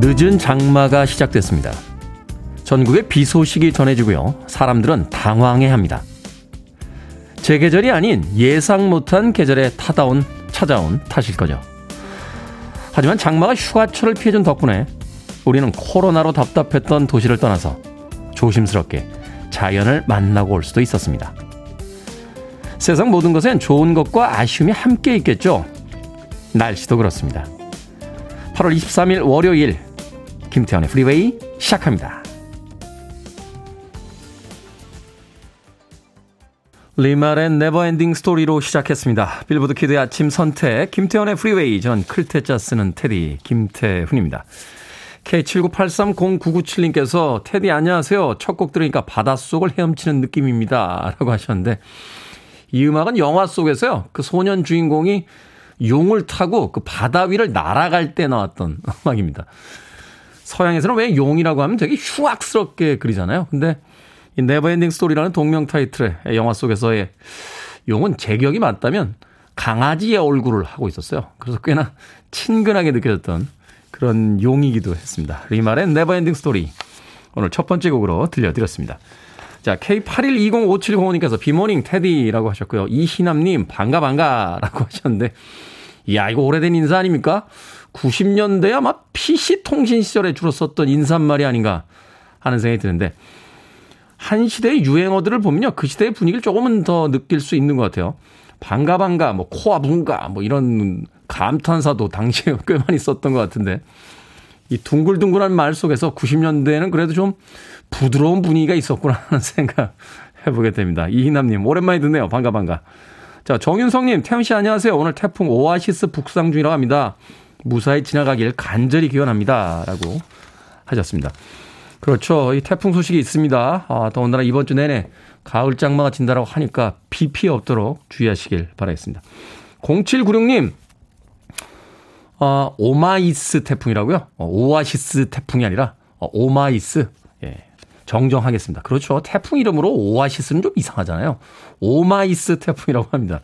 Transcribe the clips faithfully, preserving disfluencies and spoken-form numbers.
늦은 장마가 시작됐습니다. 전국에 비 소식이 전해지고요. 사람들은 당황해합니다. 제계절이 아닌 예상 못한 계절에 타다온, 찾아온 탓일 거죠. 하지만 장마가 휴가철을 피해준 덕분에 우리는 코로나로 답답했던 도시를 떠나서 조심스럽게 자연을 만나고 올 수도 있었습니다. 세상 모든 것엔 좋은 것과 아쉬움이 함께 있겠죠. 날씨도 그렇습니다. 팔월 이십삼일 월요일 김태현의 프리웨이 시작합니다. 리말엔 네버엔딩 스토리로 시작했습니다. 빌보드 키드의 아침 선택 김태현의 프리웨이, 전 클테짜 쓰는 테디 김태훈입니다. 케이 칠구팔삼공구구칠님께서 테디 안녕하세요. 첫 곡 들으니까 바닷속을 헤엄치는 느낌입니다 라고 하셨는데, 이 음악은 영화 속에서요, 그 소년 주인공이 용을 타고 그 바다 위를 날아갈 때 나왔던 음악입니다. 서양에서는 왜 용이라고 하면 되게 흉악스럽게 그리잖아요. 근데 이 네버엔딩 스토리라는 동명 타이틀의 영화 속에서의 용은 제 기억이 맞다면 강아지의 얼굴을 하고 있었어요. 그래서 꽤나 친근하게 느껴졌던 그런 용이기도 했습니다. 리말의 네버엔딩 스토리, 오늘 첫 번째 곡으로 들려드렸습니다. 자, 케이 팔일이공오칠공오님께서 비모닝 테디라고 하셨고요. 이희남님 반가 반가라고 하셨는데, 이야, 이거 오래된 인사 아닙니까? 구십 년대 아마 피씨 통신 시절에 주로 썼던 인사말이 아닌가 하는 생각이 드는데, 한 시대의 유행어들을 보면요, 그 시대의 분위기를 조금은 더 느낄 수 있는 것 같아요. 반가 반가, 뭐 코아 분가, 뭐 이런 감탄사도 당시에 꽤 많이 썼던 것 같은데, 이 둥글둥글한 말 속에서 구십 년대에는 그래도 좀 부드러운 분위기가 있었구나 하는 생각 해보게 됩니다. 이희남님 오랜만에 듣네요. 반가 반가. 자, 정윤성님 태훈 씨 안녕하세요. 오늘 태풍 오아시스 북상 중이라고 합니다. 무사히 지나가길 간절히 기원합니다라고 하셨습니다. 그렇죠. 이 태풍 소식이 있습니다. 아, 더군다나 이번 주 내내 가을 장마가 진다라고 하니까 비 피해 없도록 주의하시길 바라겠습니다. 공칠구육님, 어, 오마이스 태풍이라고요? 어, 오아시스 태풍이 아니라 어, 오마이스. 예, 정정하겠습니다. 그렇죠. 태풍 이름으로 오아시스는 좀 이상하잖아요. 오마이스 태풍이라고 합니다.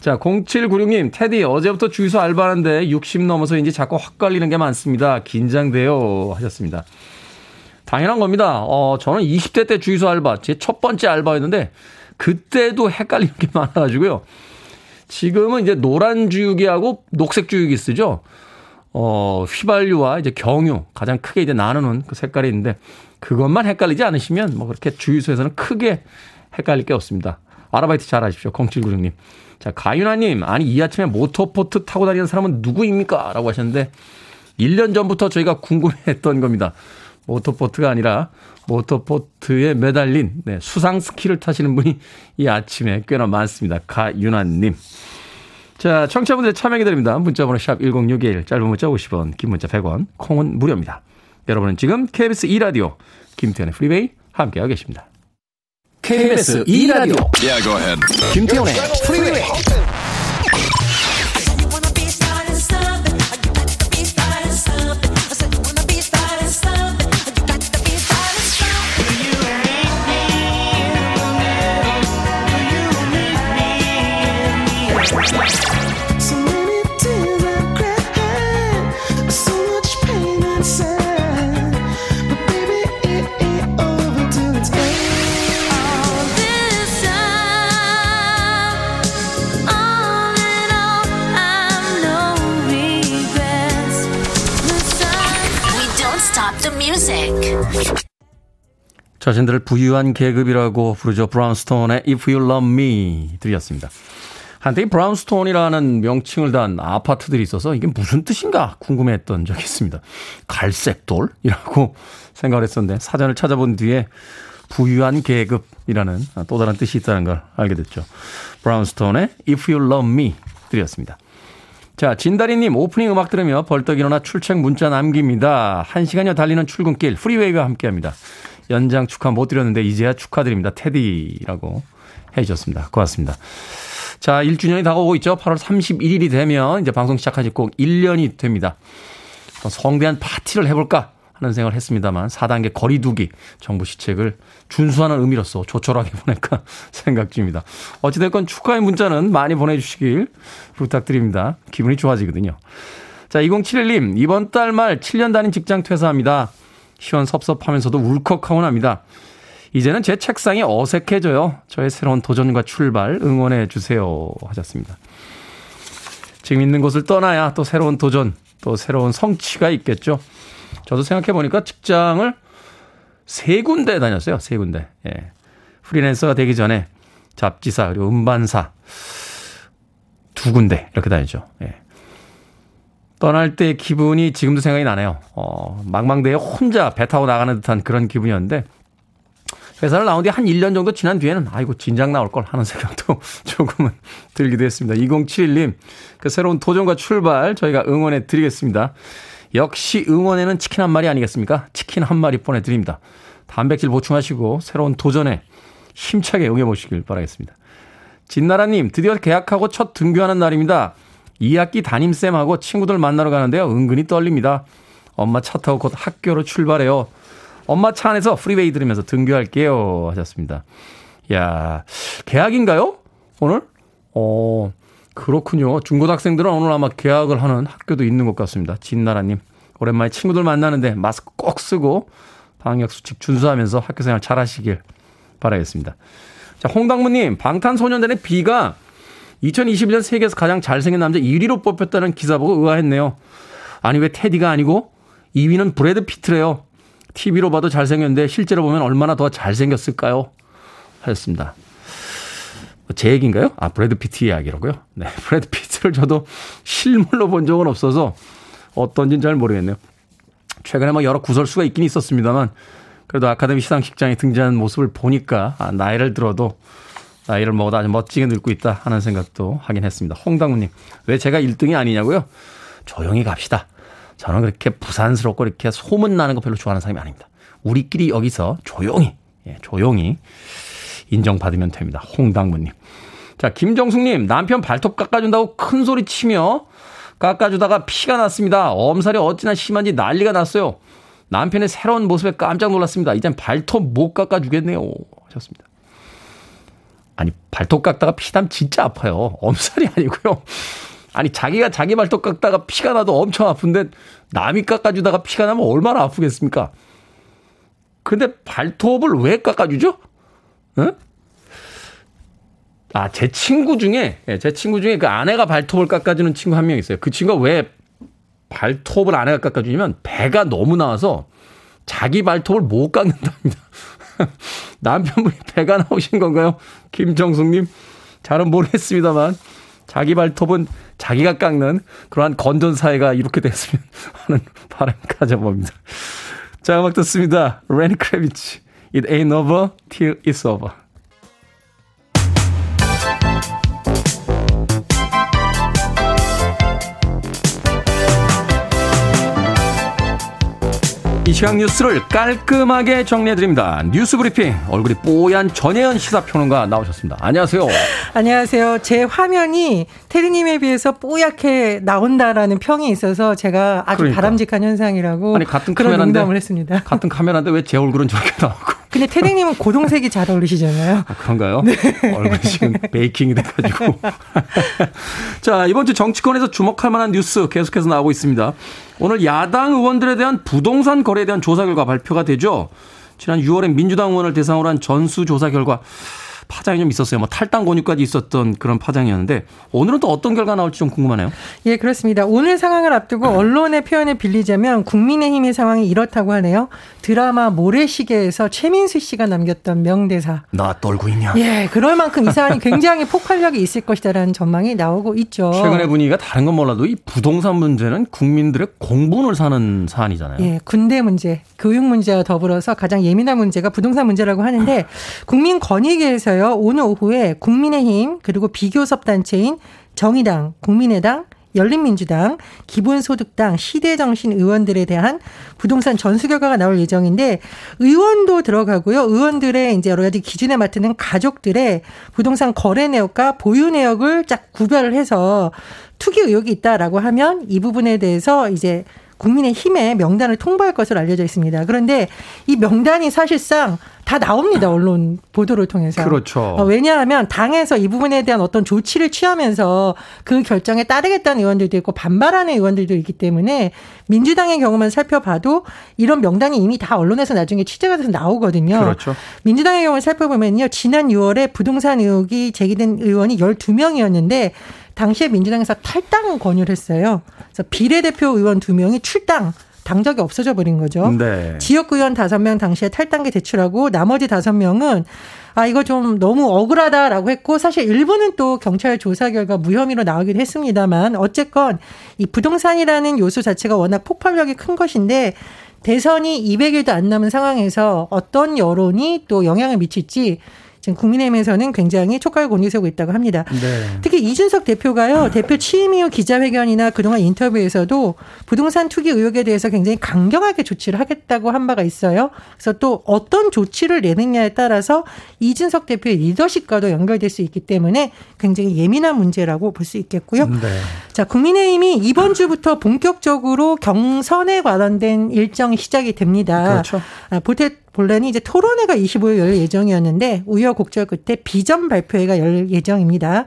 자, 공칠구육님, 테디, 어제부터 주유소 알바하는데 육십 넘어서인지 자꾸 확 걸리는 게 많습니다. 긴장돼요 하셨습니다. 당연한 겁니다. 어, 저는 이십 대 때 주유소 알바, 제 첫 번째 알바였는데, 그때도 헷갈리는 게 많아가지고요. 지금은 이제 노란 주유기하고 녹색 주유기 쓰죠. 어, 휘발유와 이제 경유, 가장 크게 이제 나누는 그 색깔이 있는데, 그것만 헷갈리지 않으시면 뭐 그렇게 주유소에서는 크게 헷갈릴 게 없습니다. 아르바이트 잘 하십시오. 공칠구육님. 자, 가윤아님, 아니, 이 아침에 모터포트 타고 다니는 사람은 누구입니까? 라고 하셨는데, 일 년 전부터 저희가 궁금해했던 겁니다. 모터포트가 아니라 모터포트에 매달린, 네, 수상 스키를 타시는 분이 이 아침에 꽤나 많습니다. 가윤아님. 자, 청취자분들의 참여 기다립니다. 문자번호 샵 일공육일, 짧은 문자 오십 원, 긴 문자 백 원, 콩은 무료입니다. 여러분은 지금 케이비에스 이 라디오 김태현의 프리웨이 함께하고 계십니다. 케이비에스 이 라디오 yeah, go ahead. 김태현의 프리웨이. 자신들을 부유한 계급이라고 부르죠. 브라운스톤의 If You Love Me 들이었습니다. 한때 이 브라운스톤이라는 명칭을 단 아파트들이 있어서 이게 무슨 뜻인가 궁금해했던 적이 있습니다. 갈색돌이라고 생각을 했었는데, 사전을 찾아본 뒤에 부유한 계급이라는 또 다른 뜻이 있다는 걸 알게 됐죠. 브라운스톤의 If You Love Me 들이었습니다. 자, 진다리님, 오프닝 음악 들으며 벌떡 일어나 출첵 문자 남깁니다. 한 시간여 달리는 출근길 프리웨이와 함께합니다. 연장 축하 못 드렸는데 이제야 축하드립니다. 테디라고 해주셨습니다. 고맙습니다. 자, 일 주년이 다가오고 있죠. 팔월 삼십일일이 되면 이제 방송 시작한 지 꼭 일 년이 됩니다. 성대한 파티를 해볼까 하는 생각을 했습니다만, 사 단계 거리 두기 정부 시책을 준수하는 의미로서 조촐하게 보낼까 생각 중입니다. 어찌됐건 축하의 문자는 많이 보내주시길 부탁드립니다. 기분이 좋아지거든요. 자, 이공칠일 님, 이번 달 말 칠 년 다닌 직장 퇴사합니다. 시원섭섭하면서도 울컥하곤 합니다. 이제는 제 책상이 어색해져요. 저의 새로운 도전과 출발 응원해 주세요. 하셨습니다. 지금 있는 곳을 떠나야 또 새로운 도전, 또 새로운 성취가 있겠죠. 저도 생각해 보니까 직장을 세 군데 다녔어요. 세 군데. 예. 프리랜서가 되기 전에 잡지사 그리고 음반사 두 군데 이렇게 다녔죠. 예. 떠날 때 기분이 지금도 생각이 나네요. 어, 망망대해 혼자 배 타고 나가는 듯한 그런 기분이었는데 회사를 나온 뒤 한 일 년 정도 지난 뒤에는 아이고 진작 나올 걸 하는 생각도 조금은 들기도 했습니다. 이공칠일 님, 그 새로운 도전과 출발 저희가 응원해 드리겠습니다. 역시 응원에는 치킨 한 마리 아니겠습니까? 치킨 한 마리 보내드립니다. 단백질 보충하시고 새로운 도전에 힘차게 응해보시길 바라겠습니다. 진나라님, 드디어 계약하고 첫 등교하는 날입니다. 이 학기 담임쌤하고 친구들 만나러 가는데요. 은근히 떨립니다. 엄마 차 타고 곧 학교로 출발해요. 엄마 차 안에서 프리웨이 들으면서 등교할게요. 하셨습니다. 이야, 개학인가요? 오늘? 어, 그렇군요. 중고등학생들은 오늘 아마 개학을 하는 학교도 있는 것 같습니다. 진나라님, 오랜만에 친구들 만나는데 마스크 꼭 쓰고 방역수칙 준수하면서 학교생활 잘하시길 바라겠습니다. 자, 홍당무님, 방탄소년단의 B가 이천이십일 년 세계에서 가장 잘생긴 남자 일 위로 뽑혔다는 기사 보고 의아했네요. 아니 왜 테디가 아니고 이 위는 브래드 피트래요. 티비로 봐도 잘생겼는데 실제로 보면 얼마나 더 잘생겼을까요? 하셨습니다. 제 얘기인가요? 아, 브래드 피트 이야기라고요? 네, 브래드 피트를 저도 실물로 본 적은 없어서 어떤지는 잘 모르겠네요. 최근에 뭐 여러 구설수가 있긴 있었습니다만 그래도 아카데미 시상식장에 등장한 모습을 보니까 아, 나이를 들어도 나이를 먹어도 아주 멋지게 늙고 있다 하는 생각도 하긴 했습니다. 홍당무님, 왜 제가 일 등이 아니냐고요? 조용히 갑시다. 저는 그렇게 부산스럽고 이렇게 소문나는 거 별로 좋아하는 사람이 아닙니다. 우리끼리 여기서 조용히, 예, 조용히 인정받으면 됩니다. 홍당무님. 자, 김정숙님, 남편 발톱 깎아준다고 큰 소리 치며 깎아주다가 피가 났습니다. 엄살이 어찌나 심한지 난리가 났어요. 남편의 새로운 모습에 깜짝 놀랐습니다. 이젠 발톱 못 깎아주겠네요. 하셨습니다. 아니, 발톱 깎다가 피 나면 진짜 아파요. 엄살이 아니고요. 아니, 자기가 자기 발톱 깎다가 피가 나도 엄청 아픈데 남이 깎아주다가 피가 나면 얼마나 아프겠습니까? 근데 발톱을 왜 깎아주죠? 응? 아, 제 친구 중에, 제 친구 중에 그 아내가 발톱을 깎아주는 친구 한 명 있어요. 그 친구가 왜 발톱을 아내가 깎아주냐면 배가 너무 나와서 자기 발톱을 못 깎는답니다. 남편분이 배가 나오신 건가요? 김정숙님, 잘은 모르겠습니다만 자기 발톱은 자기가 깎는 그러한 건전사회가 이렇게 됐으면 하는 바람을 가져봅니다. 자, 음악 듣습니다. 레니 크레비치, It ain't over till it's over. 이 시각 뉴스를 깔끔하게 정리해드립니다. 뉴스브리핑, 얼굴이 뽀얀 전혜연 시사평론가 나오셨습니다. 안녕하세요. 안녕하세요. 제 화면이 테리님에 비해서 뽀얗게 나온다라는 평이 있어서 제가 아주 그러니까. 바람직한 현상이라고 아니, 같은 그런 농담을 했습니다. 같은 카메라인데 왜 제 얼굴은 저렇게 나오고. 근데 테디님은 고동색이 잘 어울리시잖아요. 아, 그런가요? 네. 얼굴이 지금 베이킹이 돼가지고. 자, 이번 주 정치권에서 주목할 만한 뉴스 계속해서 나오고 있습니다. 오늘 야당 의원들에 대한 부동산 거래에 대한 조사 결과 발표가 되죠. 지난 유월에 민주당 의원을 대상으로 한 전수조사 결과 파장이 좀 있었어요. 뭐 탈당 권유까지 있었던 그런 파장이었는데 오늘은 또 어떤 결과 나올지 좀 궁금하네요. 예, 그렇습니다. 오늘 상황을 앞두고 언론의 표현에 빌리자면 국민의힘의 상황이 이렇다고 하네요. 드라마 모래시계에서 최민수 씨가 남겼던 명대사. 나 떨고 있냐. 예, 그럴 만큼 이 사안이 굉장히 폭발력이 있을 것이다라는 전망이 나오고 있죠. 최근의 분위기가 다른 건 몰라도 이 부동산 문제는 국민들의 공분을 사는 사안이잖아요. 예, 군대 문제, 교육 문제와 더불어서 가장 예민한 문제가 부동산 문제라고 하는데 국민권익위에서 오늘 오후에 국민의힘 그리고 비교섭단체인 정의당, 국민의당, 열린민주당, 기본소득당, 시대정신 의원들에 대한 부동산 전수 결과가 나올 예정인데 의원도 들어가고요. 의원들의 이제 여러 가지 기준에 맞추는 가족들의 부동산 거래 내역과 보유 내역을 쫙 구별을 해서 투기 의혹이 있다라고 하면 이 부분에 대해서 이제 국민의힘의 명단을 통보할 것으로 알려져 있습니다. 그런데 이 명단이 사실상 다 나옵니다. 언론 보도를 통해서. 그렇죠. 왜냐하면 당에서 이 부분에 대한 어떤 조치를 취하면서 그 결정에 따르겠다는 의원들도 있고 반발하는 의원들도 있기 때문에 민주당의 경우만 살펴봐도 이런 명단이 이미 다 언론에서 나중에 취재가 돼서 나오거든요. 그렇죠. 민주당의 경우를 살펴보면요. 지난 유월에 부동산 의혹이 제기된 의원이 열두 명이었는데 당시에 민주당에서 탈당을 권유를 했어요. 그래서 비례대표 의원 두 명이 출당. 당적이 없어져 버린 거죠. 네. 지역구의원 다섯 명 당시에 탈당계 제출하고 나머지 다섯 명은 아 이거 좀 너무 억울하다라고 했고 사실 일부는 또 경찰 조사 결과 무혐의로 나오긴 했습니다만 어쨌건 이 부동산이라는 요소 자체가 워낙 폭발력이 큰 것인데 대선이 이백 일도 안 남은 상황에서 어떤 여론이 또 영향을 미칠지 지금 국민의힘에서는 굉장히 촉각을 곤두세우고 있다고 합니다. 네. 특히 이준석 대표가요. 대표 취임 이후 기자회견이나 그동안 인터뷰에서도 부동산 투기 의혹에 대해서 굉장히 강경하게 조치를 하겠다고 한 바가 있어요. 그래서 또 어떤 조치를 내느냐에 따라서 이준석 대표의 리더십과도 연결될 수 있기 때문에 굉장히 예민한 문제라고 볼 수 있겠고요. 네. 자, 국민의힘이 이번 주부터 본격적으로 경선에 관련된 일정이 시작이 됩니다. 그렇죠. 아, 보태 본래는 이제 토론회가 이십오일 열 예정이었는데 우여곡절 끝에 비전 발표회가 열 예정입니다.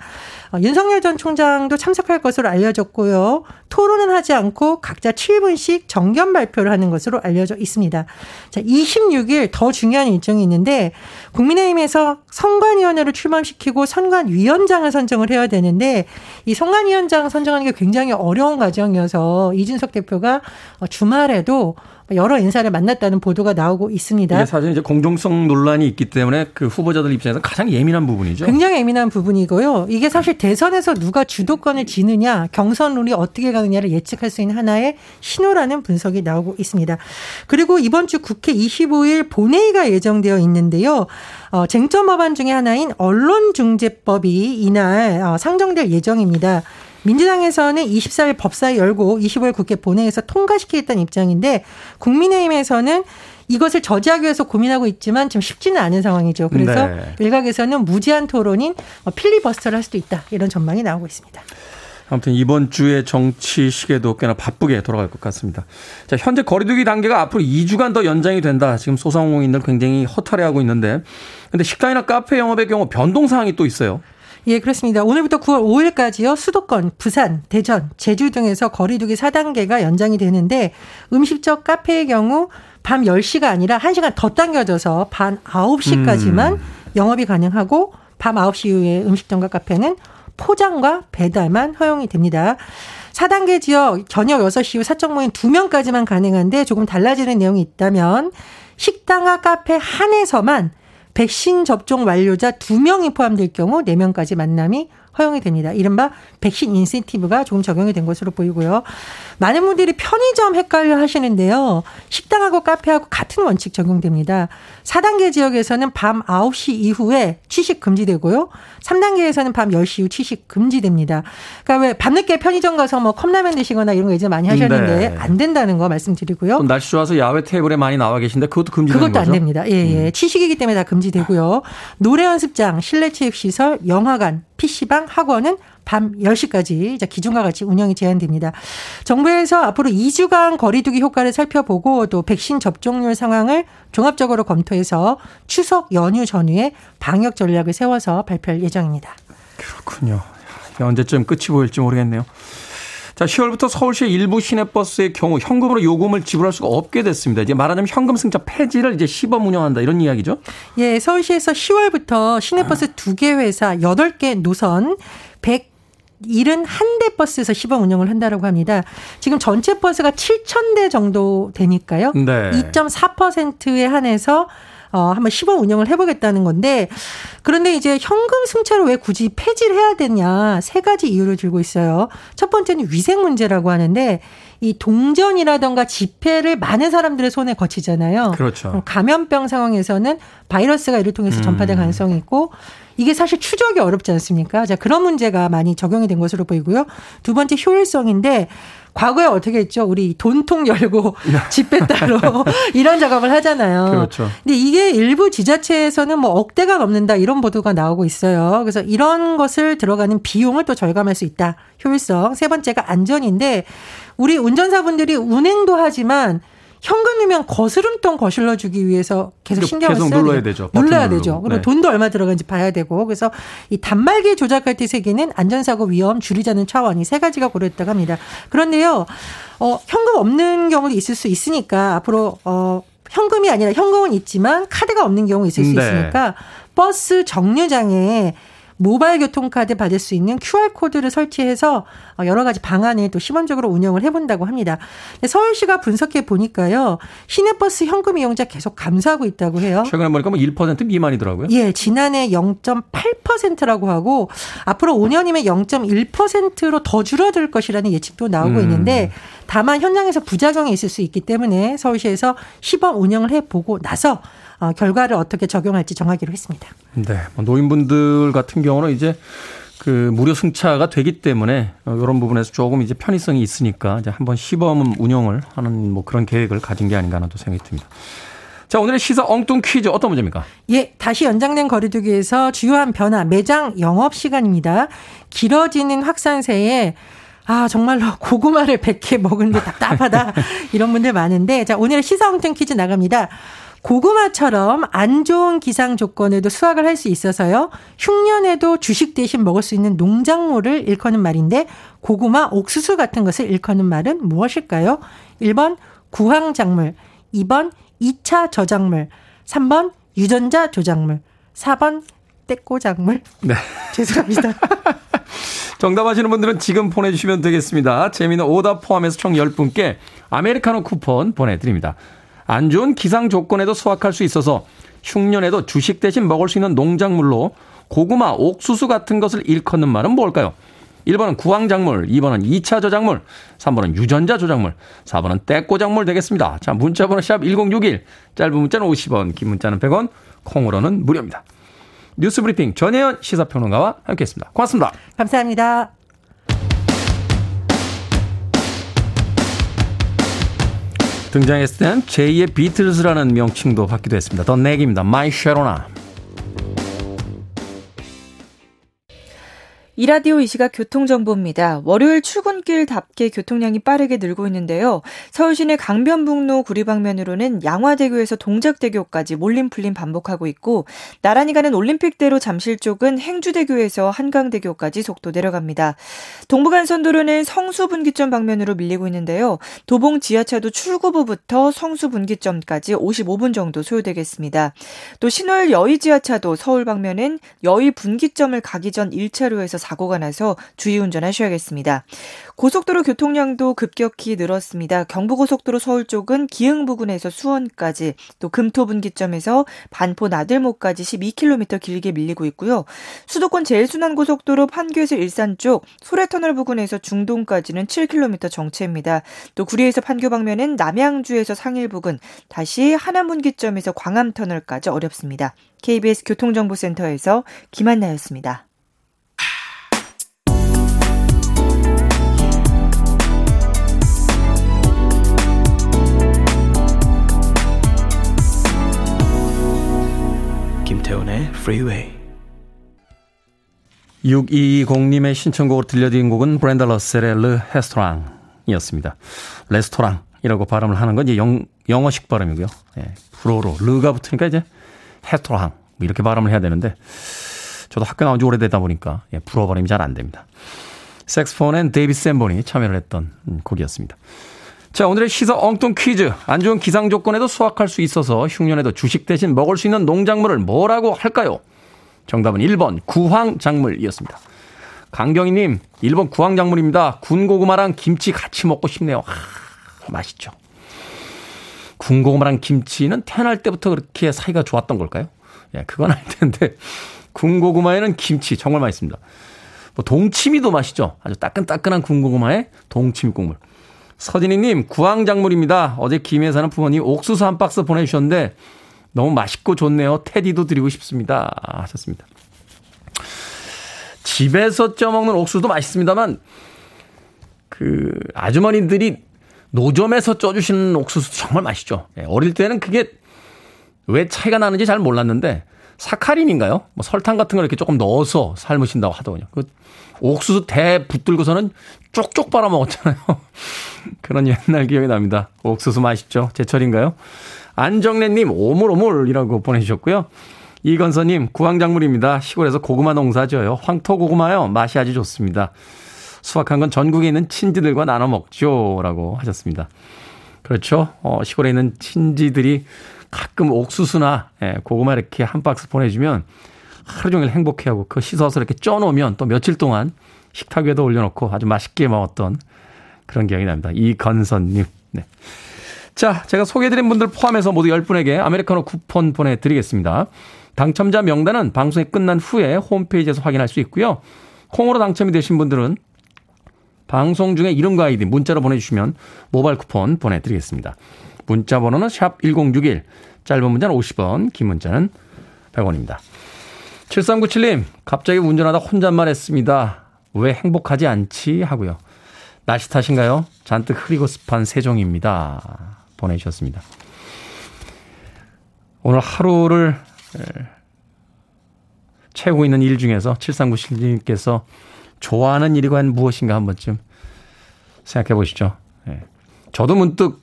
어, 윤석열 전 총장도 참석할 것으로 알려졌고요. 토론은 하지 않고 각자 칠 분씩 정견 발표를 하는 것으로 알려져 있습니다. 자, 이십육일 더 중요한 일정이 있는데 국민의힘에서 선관위원회를 출범시키고 선관위원장을 선정을 해야 되는데 이 선관위원장 선정하는 게 굉장히 어려운 과정이어서 이준석 대표가 주말에도 여러 인사를 만났다는 보도가 나오고 있습니다. 이게 사실 이제 공정성 논란이 있기 때문에 그 후보자들 입장에서 가장 예민한 부분이죠. 굉장히 예민한 부분이고요. 이게 사실 대선에서 누가 주도권을 지느냐, 경선룰이 어떻게 가느냐를 예측할 수 있는 하나의 신호라는 분석이 나오고 있습니다. 그리고 이번 주 국회 이십오일 본회의가 예정되어 있는데요. 어, 쟁점 법안 중에 하나인 언론중재법이 이날 어, 상정될 예정입니다. 민주당에서는 이십사일 법사위 열고 이십오일 국회 본회의에서 통과시키겠다는 입장인데 국민의힘에서는 이것을 저지하기 위해서 고민하고 있지만 좀 쉽지는 않은 상황이죠. 그래서 네. 일각에서는 무제한 토론인 필리버스터를 할 수도 있다. 이런 전망이 나오고 있습니다. 아무튼 이번 주에 정치 시계도 꽤나 바쁘게 돌아갈 것 같습니다. 자, 현재 거리두기 단계가 앞으로 이 주간 더 연장이 된다. 지금 소상공인들 굉장히 허탈해하고 있는데 근데 식당이나 카페 영업의 경우 변동사항이 또 있어요. 예, 그렇습니다. 오늘부터 구월 오일까지요. 수도권, 부산, 대전, 제주 등에서 거리두기 사 단계가 연장이 되는데 음식점, 카페의 경우 밤 열 시가 아니라 한 시간 더 당겨져서 밤 아홉 시까지만 음. 영업이 가능하고 밤 아홉 시 이후에 음식점과 카페는 포장과 배달만 허용이 됩니다. 사 단계 지역 저녁 여섯 시 이후 사적 모임 두 명까지만 가능한데 조금 달라지는 내용이 있다면 식당과 카페 한에서만 백신 접종 완료자 두 명이 포함될 경우 네 명까지 만남이 허용이 됩니다. 이른바 백신 인센티브가 조금 적용이 된 것으로 보이고요. 많은 분들이 편의점 헷갈려 하시는데요. 식당하고 카페하고 같은 원칙 적용됩니다. 사 단계 지역에서는 밤 아홉 시 이후에 취식 금지되고요. 삼 단계에서는 밤 열 시 이후 취식 금지됩니다. 그러니까 왜 밤늦게 편의점 가서 뭐 컵라면 드시거나 이런 거 이제 많이 하셨는데 네. 안 된다는 거 말씀드리고요. 또 날씨 좋아서 야외 테이블에 많이 나와 계신데 그것도 금지되는 그것도 거죠? 그것도 안 됩니다. 예, 예. 음. 취식이기 때문에 다 금지되고요. 노래 연습장, 실내 체육시설, 영화관, 피시방, 학원은 밤 열 시까지 이제 기준과 같이 운영이 제한됩니다. 정부에서 앞으로 이 주간 거리두기 효과를 살펴보고 또 백신 접종률 상황을 종합적으로 검토해서 추석 연휴 전후에 방역 전략을 세워서 발표할 예정입니다. 그렇군요. 언제쯤 끝이 보일지 모르겠네요. 자, 시월부터 서울시의 일부 시내버스의 경우 현금으로 요금을 지불할 수가 없게 됐습니다. 이제 말하자면 현금 승차 폐지를 이제 시범 운영한다 이런 이야기죠? 예, 서울시에서 시월부터 시내버스 두 개 회사 여덟 개 노선 백칠십일 대 버스에서 시범 운영을 한다라고 합니다. 지금 전체 버스가 칠천 대 정도 되니까요. 네. 이 점 사 퍼센트에 한해서 어, 한번 시범 운영을 해보겠다는 건데 그런데 이제 현금 승차를 왜 굳이 폐지를 해야 되냐 세 가지 이유를 들고 있어요. 첫 번째는 위생 문제라고 하는데 이 동전이라든가 지폐를 많은 사람들의 손에 거치잖아요. 그렇죠. 감염병 상황에서는 바이러스가 이를 통해서 전파될 음. 가능성이 있고 이게 사실 추적이 어렵지 않습니까? 자, 그런 문제가 많이 적용이 된 것으로 보이고요. 두 번째 효율성인데 과거에 어떻게 했죠? 우리 돈통 열고 지폐 따로 이런 작업을 하잖아요. 그렇죠. 근데 이게 일부 지자체에서는 뭐 억대가 넘는다 이런 보도가 나오고 있어요. 그래서 이런 것을 들어가는 비용을 또 절감할 수 있다. 효율성. 세 번째가 안전인데 우리 운 운전사분들이 운행도 하지만 현금이면 거스름돈 거슬러주기 위해서 계속 신경을 계속 써야 눌러야 되죠. 눌러야 되죠. 그리고 네. 돈도 얼마 들어간지 봐야 되고. 그래서 이 단말기 조작할 때 세계는 안전사고 위험 줄이자는 차원이 세 가지가 고려했다고 합니다. 그런데요. 어, 현금 없는 경우도 있을 수 있으니까 앞으로 어, 현금이 아니라 현금은 있지만 카드가 없는 경우 있을 수 있으니까 네. 버스 정류장에 모바일 교통카드 받을 수 있는 큐알코드를 설치해서 여러 가지 방안에 또 시범적으로 운영을 해본다고 합니다. 서울시가 분석해 보니까요. 시내버스 현금 이용자 계속 감소하고 있다고 해요. 최근에 보니까 뭐 일 퍼센트 미만이더라고요. 예, 지난해 영 점 팔 퍼센트라고 하고 앞으로 오 년이면 영 점 일 퍼센트로 더 줄어들 것이라는 예측도 나오고 음. 있는데 다만 현장에서 부작용이 있을 수 있기 때문에 서울시에서 시범 운영을 해보고 나서 어, 결과를 어떻게 적용할지 정하기로 했습니다. 네, 노인분들 같은 경우는 이제 그 무료 승차가 되기 때문에 이런 부분에서 조금 이제 편의성이 있으니까 이제 한번 시범 운영을 하는 뭐 그런 계획을 가진 게 아닌가 하는 또 생각이 듭니다. 자, 오늘의 시사 엉뚱 퀴즈 어떤 문제입니까? 예, 다시 연장된 거리두기에서 주요한 변화 매장 영업 시간입니다. 길어지는 확산세에. 아, 정말로 고구마를 백 개 먹은 게 답답하다. 이런 분들 많은데 자, 오늘의 시사 엉뚱 퀴즈 나갑니다. 고구마처럼 안 좋은 기상 조건에도 수확을 할 수 있어서요. 흉년에도 주식 대신 먹을 수 있는 농작물을 일컫는 말인데 고구마, 옥수수 같은 것을 일컫는 말은 무엇일까요? 일 번 구황작물, 이 번 이 차 저작물, 삼 번 유전자 조작물, 사 번 떼꼬작물. 네. 죄송합니다. 정답하시는 분들은 지금 보내주시면 되겠습니다. 재미있는 오답 포함해서 총 열 분께 아메리카노 쿠폰 보내드립니다. 안 좋은 기상 조건에도 수확할 수 있어서 흉년에도 주식 대신 먹을 수 있는 농작물로 고구마, 옥수수 같은 것을 일컫는 말은 뭘까요? 일 번은 구황작물, 이 번은 이 차 저작물, 삼 번은 유전자 조작물, 사 번은 떼꼬작물 되겠습니다. 자, 문자번호 샵 일공육일, 짧은 문자는 오십 원, 긴 문자는 백 원, 콩으로는 무료입니다. 뉴스브리핑 전혜연 시사평론가와 함께했습니다. 고맙습니다. 감사합니다. 등장했을 땐 제이의 비틀즈라는 명칭도 받기도 했습니다. 더 넥입니다. 마이 쉐로나. 이 라디오 이 시각 교통정보입니다. 월요일 출근길답게 교통량이 빠르게 늘고 있는데요. 서울시내 강변북로 구리방면으로는 양화대교에서 동작대교까지 몰림풀림 반복하고 있고 나란히 가는 올림픽대로 잠실 쪽은 행주대교에서 한강대교까지 속도 내려갑니다. 동부간선도로는 성수분기점 방면으로 밀리고 있는데요. 도봉 지하차도 출구부부터 성수분기점까지 오십오 분 정도 소요되겠습니다. 또 신월 여의 지하차도 서울 방면은 여의 분기점을 가기 전 일 차로에서 사고가 나서 주의 운전하셔야겠습니다. 고속도로 교통량도 급격히 늘었습니다. 경부고속도로 서울 쪽은 기흥 부근에서 수원까지 또 금토분기점에서 반포 나들목까지 십이 킬로미터 길게 밀리고 있고요. 수도권 제일 순환고속도로 판교에서 일산 쪽 소래터널 부근에서 중동까지는 칠 킬로미터 정체입니다. 또 구리에서 판교 방면은 남양주에서 상일 부근 다시 하남분기점에서 광암터널까지 어렵습니다. 케이비에스 교통정보센터에서 김한나였습니다. 김태훈의 프리웨이. 육이공님의 신청곡으로 들려드린 곡은 브렌다 러셀의 르 헤스토랑이었습니다. 레스토랑이라고 발음을 하는 건 이제 영, 영어식 발음이고요. 예, 불어로 르가 붙으니까 이제 헤스토랑 이렇게 발음을 해야 되는데 저도 학교 나온 지 오래되다 보니까 예, 불어 발음이 잘 안 됩니다. 색스폰 앤 데이비드 샌본이 참여를 했던 곡이었습니다. 자, 오늘의 시사 엉뚱 퀴즈. 안 좋은 기상 조건에도 수확할 수 있어서 흉년에도 주식 대신 먹을 수 있는 농작물을 뭐라고 할까요? 정답은 일 번 구황작물이었습니다. 강경희님, 일 번 구황작물입니다. 군고구마랑 김치 같이 먹고 싶네요. 아, 맛있죠. 군고구마랑 김치는 태어날 때부터 그렇게 사이가 좋았던 걸까요? 예, 그건 아닐 텐데 군고구마에는 김치 정말 맛있습니다. 뭐 동치미도 맛있죠. 아주 따끈따끈한 군고구마에 동치미 국물. 서진희님, 구황작물입니다. 어제 김해 사는 부모님 옥수수 한 박스 보내주셨는데 너무 맛있고 좋네요. 테디도 드리고 싶습니다. 하셨습니다. 집에서 쪄먹는 옥수수도 맛있습니다만 그 아주머니들이 노점에서 쪄주시는 옥수수 정말 맛있죠. 어릴 때는 그게 왜 차이가 나는지 잘 몰랐는데 사카린인가요? 뭐 설탕 같은 걸 이렇게 조금 넣어서 삶으신다고 하더군요. 그 옥수수 대 붙들고서는 쪽쪽 빨아먹었잖아요. 그런 옛날 기억이 납니다. 옥수수 맛있죠? 제철인가요? 안정래님 오물오물이라고 보내주셨고요. 이건서님 구황작물입니다. 시골에서 고구마 농사지어요. 황토고구마요. 맛이 아주 좋습니다. 수확한 건 전국에 있는 친지들과 나눠 먹죠. 라고 하셨습니다. 그렇죠. 어, 시골에 있는 친지들이 가끔 옥수수나 예, 고구마 이렇게 한 박스 보내주면 하루 종일 행복해하고 그 씻어서 이렇게 쪄놓으면 또 며칠 동안 식탁 위에도 올려놓고 아주 맛있게 먹었던 그런 기억이 납니다. 이건선님. 네. 자, 제가 소개해드린 분들 포함해서 모두 열 분에게 아메리카노 쿠폰 보내드리겠습니다. 당첨자 명단은 방송이 끝난 후에 홈페이지에서 확인할 수 있고요. 콩으로 당첨이 되신 분들은 방송 중에 이름과 아이디 문자로 보내주시면 모바일 쿠폰 보내드리겠습니다. 문자 번호는 샵 일공육일, 짧은 문자는 오십 원, 긴 문자는 백 원입니다. 칠삼구칠님, 갑자기 운전하다 혼잣말 했습니다. 왜 행복하지 않지? 하고요. 날씨 탓인가요? 잔뜩 흐리고 습한 세종입니다. 보내주셨습니다. 오늘 하루를 채우고 있는 일 중에서 칠삼구칠님께서 좋아하는 일이 과연 무엇인가 한 번쯤 생각해 보시죠. 예. 저도 문득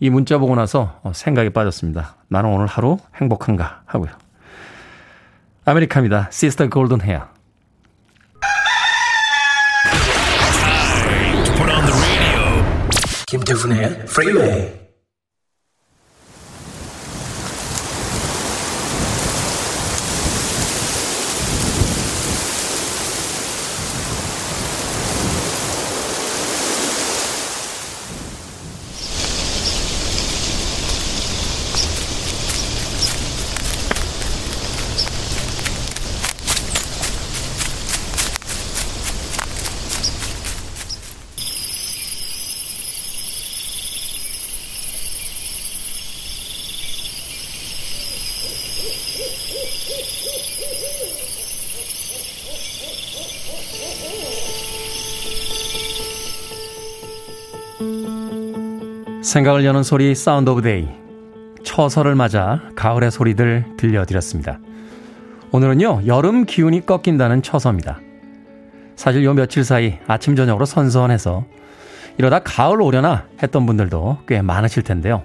이 문자 보고 나서 생각에 빠졌습니다. 나는 오늘 하루 행복한가 하고요. 아메리카입니다. 시스터 골든 헤어. 김태훈의 프리웨이. 생각을 여는 소리 사운드 오브 데이. 처서를 맞아 가을의 소리들 들려드렸습니다. 오늘은요, 여름 기운이 꺾인다는 처서입니다. 사실 요 며칠 사이 아침 저녁으로 선선해서 이러다 가을 오려나 했던 분들도 꽤 많으실 텐데요.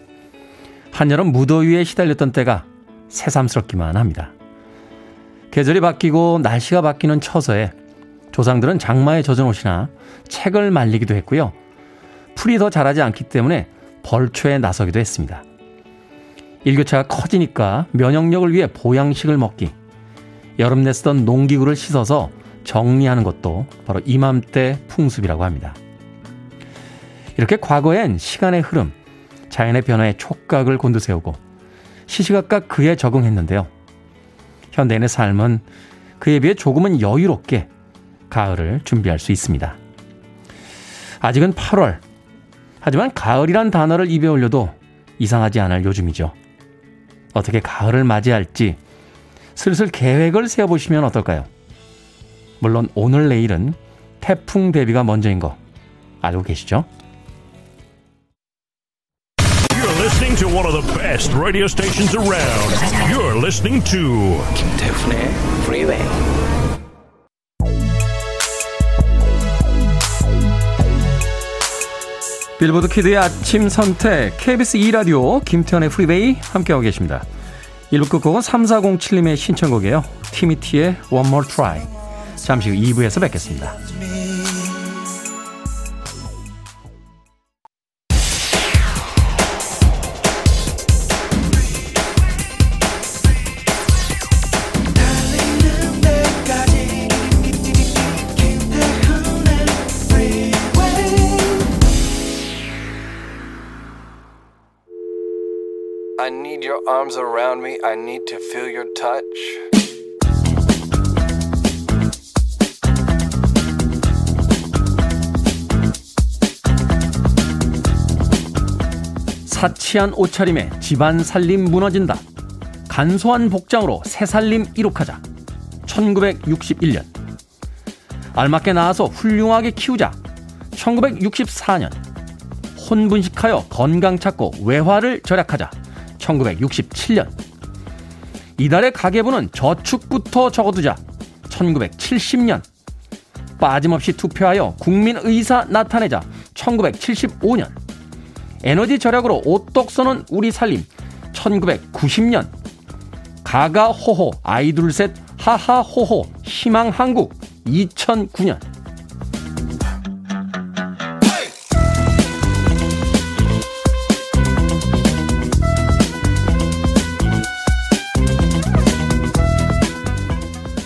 한여름 무더위에 시달렸던 때가 새삼스럽기만 합니다. 계절이 바뀌고 날씨가 바뀌는 처서에 조상들은 장마에 젖은 옷이나 책을 말리기도 했고요. 풀이 더 자라지 않기 때문에 벌초에 나서기도 했습니다. 일교차가 커지니까 면역력을 위해 보양식을 먹기, 여름내 쓰던 농기구를 씻어서 정리하는 것도 바로 이맘때 풍습이라고 합니다. 이렇게 과거엔 시간의 흐름, 자연의 변화에 촉각을 곤두세우고 시시각각 그에 적응했는데요. 현대인의 삶은 그에 비해 조금은 여유롭게 가을을 준비할 수 있습니다. 아직은 팔월, 하지만 가을이란 단어를 입에 올려도 이상하지 않을 요즘이죠. 어떻게 가을을 맞이할지 슬슬 계획을 세워보시면 어떨까요? 물론 오늘 내일은 태풍 대비가 먼저인 거 알고 계시죠? You're listening to one of the best radio stations around. You're listening to 김태훈의 Freeway. 빌보드 키드의 아침 선택 케이비에스 이 라디오 김태현의 프리베이 함께하고 계십니다. 일 부 끝곡은 삼사공칠님의 신청곡이에요. 티미티의 One More Try. 잠시 후 이 부에서 뵙겠습니다. I need your arms around me. I need to feel your touch. 사치한 옷차림에 집안 살림 무너진다. 간소한 복장으로 새 살림 이룩하자. 천구백육십일년. 알맞게 낳아서 훌륭하게 키우자. 천구백육십사년. 혼분식하여 건강 찾고 외화를 절약하자. 천구백육십칠년. 이달의 가계부는 저축부터 적어두자. 천구백칠십 년 빠짐없이 투표하여 국민의사 나타내자. 천구백칠십오 년 에너지 절약으로 오똑 써는 우리 살림. 천구백구십 년 가가호호 아이 둘 셋 하하호호 희망한국. 이천구 년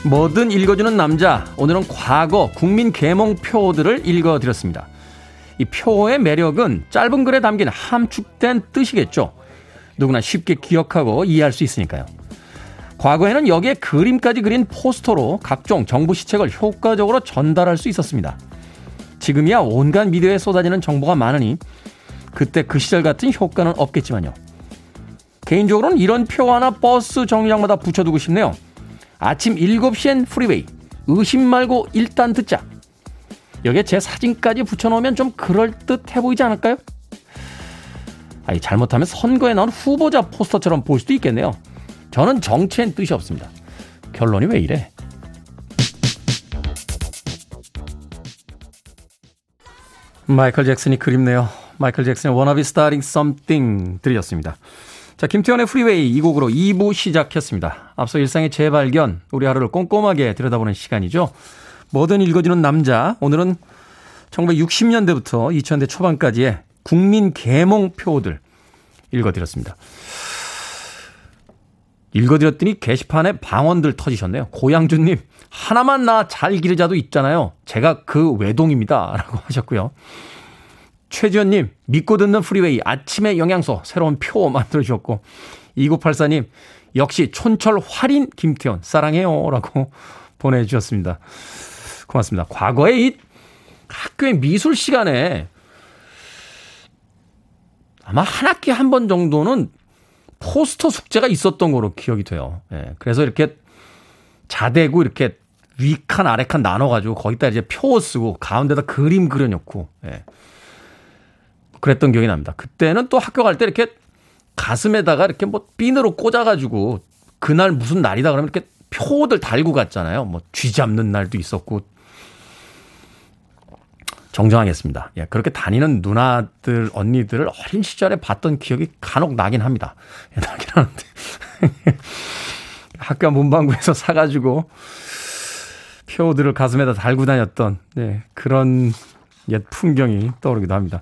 뭐든 읽어주는 남자, 오늘은 과거 국민 계몽표들을 읽어드렸습니다. 이 표의 매력은 짧은 글에 담긴 함축된 뜻이겠죠. 누구나 쉽게 기억하고 이해할 수 있으니까요. 과거에는 여기에 그림까지 그린 포스터로 각종 정보 시책을 효과적으로 전달할 수 있었습니다. 지금이야 온갖 미디어에 쏟아지는 정보가 많으니 그때 그 시절 같은 효과는 없겠지만요. 개인적으로는 이런 표 하나 버스 정류장마다 붙여두고 싶네요. 아침 일곱 시엔 프리웨이, 의심 말고 일단 듣자. 여기에 제 사진까지 붙여놓으면 좀 그럴듯해 보이지 않을까요? 아니, 잘못하면 선거에 나온 후보자 포스터처럼 볼 수도 있겠네요. 저는 정치엔 뜻이 없습니다. 결론이 왜 이래? 마이클 잭슨이 그립네요. 마이클 잭슨의 Wanna Be Starting Something 들이었습니다. 자, 김태현의 프리웨이 이 곡으로 이 부 시작했습니다. 앞서 일상의 재발견, 우리 하루를 꼼꼼하게 들여다보는 시간이죠. 뭐든 읽어주는 남자, 오늘은 천구백육십 년대부터 이천 년대 초반까지의 국민 계몽표들 읽어드렸습니다. 읽어드렸더니 게시판에 방언들 터지셨네요. 고양주님, 하나만 나 잘 기르자도 있잖아요. 제가 그 외동입니다. 라고 하셨고요. 최지현님, 믿고 듣는 프리웨이 아침의 영양소 새로운 표 만들어주셨고, 이구팔사 님, 역시 촌철 활인 김태현 사랑해요. 라고 보내주셨습니다. 고맙습니다. 과거에 이 학교의 미술 시간에 아마 한 학기 한 번 정도는 포스터 숙제가 있었던 거로 기억이 돼요. 예, 그래서 이렇게 자대고 이렇게 위칸 아래칸 나눠가지고 거기다 이제 표 쓰고 가운데다 그림 그려놓고, 예, 그랬던 기억이 납니다. 그때는 또 학교 갈 때 이렇게 가슴에다가 이렇게 뭐 핀으로 꽂아가지고 그날 무슨 날이다 그러면 이렇게 표들 달고 갔잖아요. 뭐 쥐 잡는 날도 있었고. 정정하겠습니다. 예, 그렇게 다니는 누나들, 언니들을 어린 시절에 봤던 기억이 간혹 나긴 합니다. 예, 나긴 하는데. 학교 문방구에서 사가지고 표들을 가슴에다 달고 다녔던, 예, 그런 옛 풍경이 떠오르기도 합니다.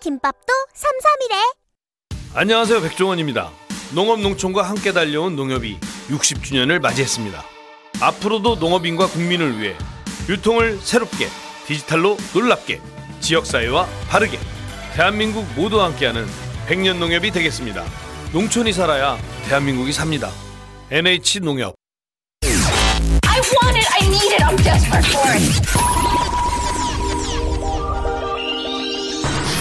김밥도 삼삼이래. 안녕하세요, 백종원입니다. 농업농촌과 함께 달려온 농협이 육십 주년을 맞이했습니다. 앞으로도 농업인과 국민을 위해 유통을 새롭게, 디지털로 놀랍게, 지역사회와 바르게, 대한민국 모두와 함께하는 백 년 농협이 되겠습니다. 농촌이 살아야 대한민국이 삽니다. 엔에이치농협. I want it, I need it, I'm desperate for it.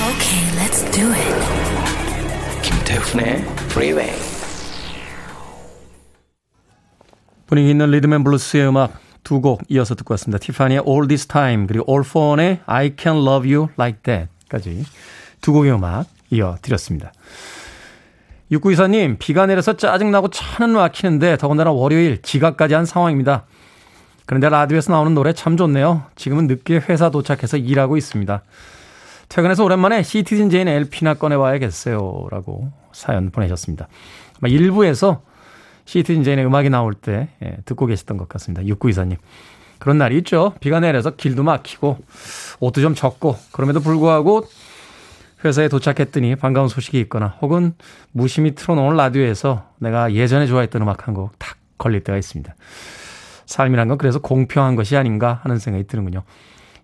Okay, let's do it. 김태훈의 프리웨이. 분위기 있는 리듬앤블루스의 음악 두 곡 이어서 듣고 왔습니다. 티파니의 All This Time 그리고 올폰의 I Can Love You Like That까지 두 곡의 음악 이어드렸습니다. 육구이사 님, 비가 내려서 짜증나고 차는 막히는데 더군다나 월요일 지각까지 한 상황입니다. 그런데 라디오에서 나오는 노래 참 좋네요. 지금은 늦게 회사 도착해서 일하고 있습니다. 최근에서 오랜만에 시티즌 제인 엘피나 꺼내봐야겠어요. 라고 사연 보내셨습니다. 아마 일부에서 시티즌 제인의 음악이 나올 때 듣고 계셨던 것 같습니다. 육구이사 님. 그런 날이 있죠. 비가 내려서 길도 막히고 옷도 좀 젖고, 그럼에도 불구하고 회사에 도착했더니 반가운 소식이 있거나 혹은 무심히 틀어놓은 라디오에서 내가 예전에 좋아했던 음악 한 곡 탁 걸릴 때가 있습니다. 삶이란 건 그래서 공평한 것이 아닌가 하는 생각이 드는군요.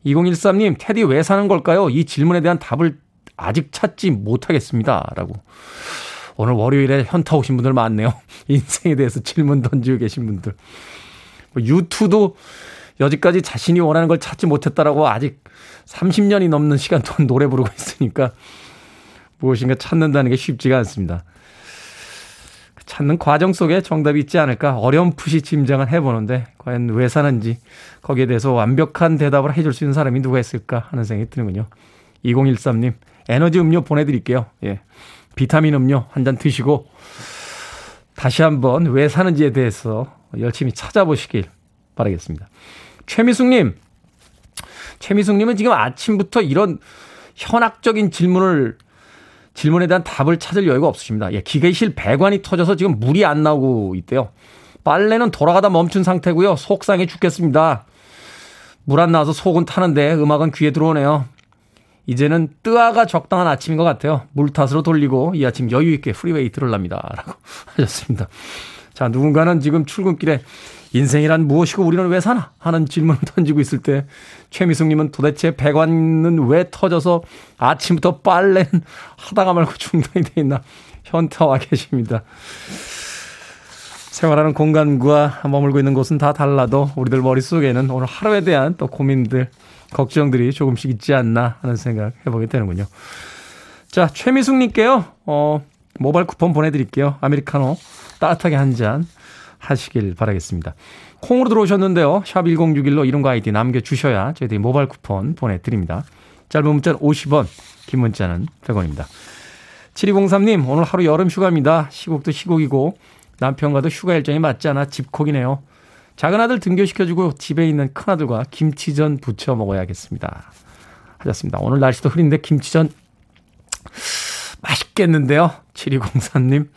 이공일삼 님, 테디 왜 사는 걸까요? 이 질문에 대한 답을 아직 찾지 못하겠습니다. 라고. 오늘 월요일에 현타 오신 분들 많네요. 인생에 대해서 질문 던지고 계신 분들. 유투도 여지까지 자신이 원하는 걸 찾지 못했다라고 아직 삼십 년이 넘는 시간 동안 노래 부르고 있으니까 무엇인가 찾는다는 게 쉽지가 않습니다. 찾는 과정 속에 정답이 있지 않을까 어렴풋이 짐작은 해보는데 과연 왜 사는지 거기에 대해서 완벽한 대답을 해줄 수 있는 사람이 누가 있을까 하는 생각이 드는군요. 이공일삼 님 에너지 음료 보내드릴게요. 예, 비타민 음료 한 잔 드시고 다시 한번 왜 사는지에 대해서 열심히 찾아보시길 바라겠습니다. 최미숙님. 최미숙님은 지금 아침부터 이런 현학적인 질문을 질문에 대한 답을 찾을 여유가 없으십니다. 예, 기계실 배관이 터져서 지금 물이 안 나오고 있대요. 빨래는 돌아가다 멈춘 상태고요. 속상해 죽겠습니다. 물 안 나와서 속은 타는데 음악은 귀에 들어오네요. 이제는 뜨아가 적당한 아침인 것 같아요. 물 탓으로 돌리고 이 아침 여유 있게 프리웨이 들으랍니다. 라고 하셨습니다. 자, 누군가는 지금 출근길에 인생이란 무엇이고 우리는 왜 사나? 하는 질문을 던지고 있을 때 최미숙님은 도대체 배관은 왜 터져서 아침부터 빨래는 하다가 말고 중단이 돼 있나 현타와 계십니다. 생활하는 공간과 머물고 있는 곳은 다 달라도 우리들 머릿속에는 오늘 하루에 대한 또 고민들, 걱정들이 조금씩 있지 않나 하는 생각 해보게 되는군요. 자, 최미숙님께요. 어, 모바일 쿠폰 보내드릴게요. 아메리카노 따뜻하게 한 잔 하시길 바라겠습니다. 콩으로 들어오셨는데요. 샵 일공육일로 이름과 아이디 남겨주셔야 저희들이 모바일 쿠폰 보내드립니다. 짧은 문자는 오십 원, 긴 문자는 백 원입니다. 칠이공삼 님, 오늘 하루 여름 휴가입니다. 시국도 시국이고 남편과도 휴가 일정이 맞지 않아 집콕이네요. 작은 아들 등교시켜주고 집에 있는 큰 아들과 김치전 부쳐 먹어야겠습니다. 하셨습니다. 오늘 날씨도 흐린데 김치전 맛있겠는데요. 칠이공삼 님.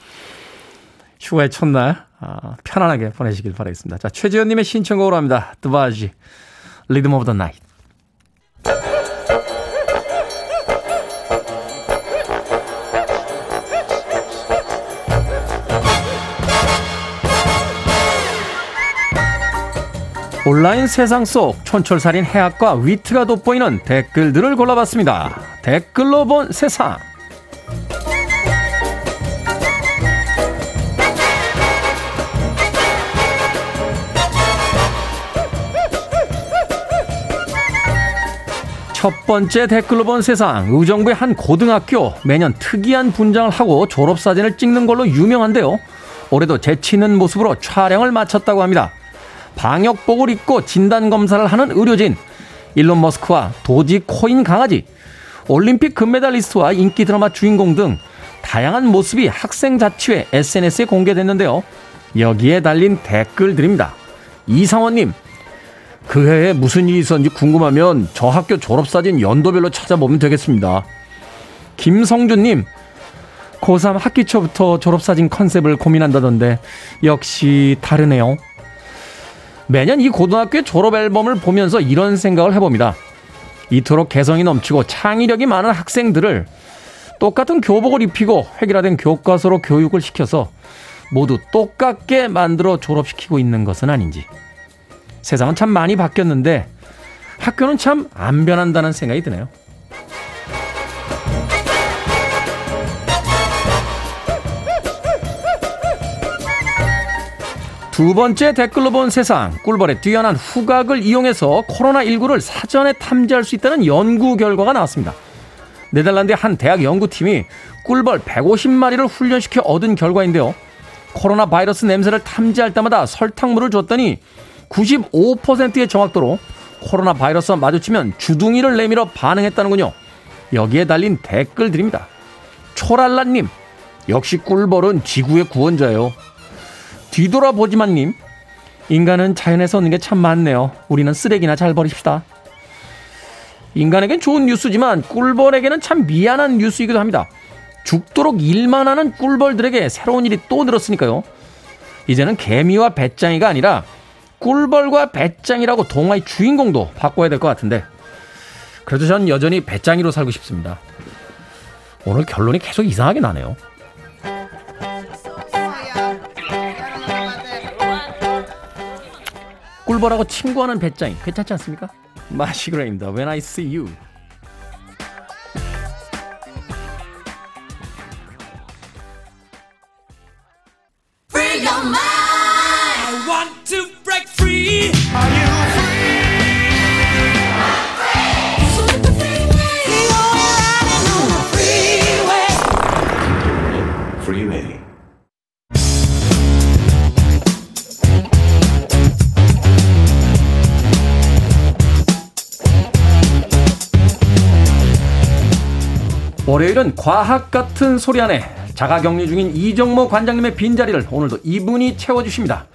휴가의 첫날 아, 편안하게 보내시길 바라겠습니다. 자, 최지현님의 신청곡으로 합니다. 드바지, 리듬 오브 더 나이트. 온라인 세상 속 촌철살인 해학과 위트가 돋보이는 댓글들을 골라봤습니다. 댓글로 본 세상. 첫 번째 댓글로 본 세상. 의정부의 한 고등학교, 매년 특이한 분장을 하고 졸업사진을 찍는 걸로 유명한데요. 올해도 재치 있는 모습으로 촬영을 마쳤다고 합니다. 방역복을 입고 진단검사를 하는 의료진, 일론 머스크와 도지 코인 강아지, 올림픽 금메달리스트와 인기 드라마 주인공 등 다양한 모습이 학생 자치회 에스엔에스에 공개됐는데요. 여기에 달린 댓글들입니다. 이상원님. 그 해에 무슨 일이 있었는지 궁금하면 저 학교 졸업사진 연도별로 찾아보면 되겠습니다. 김성준님. 고삼 학기 초부터 졸업사진 컨셉을 고민한다던데 역시 다르네요. 매년 이 고등학교의 졸업앨범을 보면서 이런 생각을 해봅니다. 이토록 개성이 넘치고 창의력이 많은 학생들을 똑같은 교복을 입히고 획일화된 교과서로 교육을 시켜서 모두 똑같게 만들어 졸업시키고 있는 것은 아닌지. 세상은 참 많이 바뀌었는데 학교는 참 안 변한다는 생각이 드네요. 두 번째 댓글로 본 세상. 꿀벌의 뛰어난 후각을 이용해서 코로나십구를 사전에 탐지할 수 있다는 연구 결과가 나왔습니다. 네덜란드의 한 대학 연구팀이 꿀벌 백오십 마리를 훈련시켜 얻은 결과인데요. 코로나 바이러스 냄새를 탐지할 때마다 설탕물을 줬더니 구십오 퍼센트의 정확도로 코로나 바이러스와 마주치면 주둥이를 내밀어 반응했다는군요. 여기에 달린 댓글들입니다. 초랄라님. 역시 꿀벌은 지구의 구원자예요. 뒤돌아보지만님. 인간은 자연에서 얻는 게 참 많네요. 우리는 쓰레기나 잘 버립시다. 인간에겐 좋은 뉴스지만 꿀벌에게는 참 미안한 뉴스이기도 합니다. 죽도록 일만 하는 꿀벌들에게 새로운 일이 또 늘었으니까요. 이제는 개미와 배짱이가 아니라 꿀벌과 배짱이라고 동화의 주인공도 바꿔야 될 것 같은데 그래도 전 여전히 배짱이로 살고 싶습니다. 오늘 결론이 계속 이상하게 나네요. 꿀벌하고 친구하는 배짱이 괜찮지 않습니까? 마시그레입니다. When I See You. 월요일은 과학 같은 소리 안에 자가격리 중인 이정모 관장님의 빈자리를 오늘도 이분이 채워주십니다.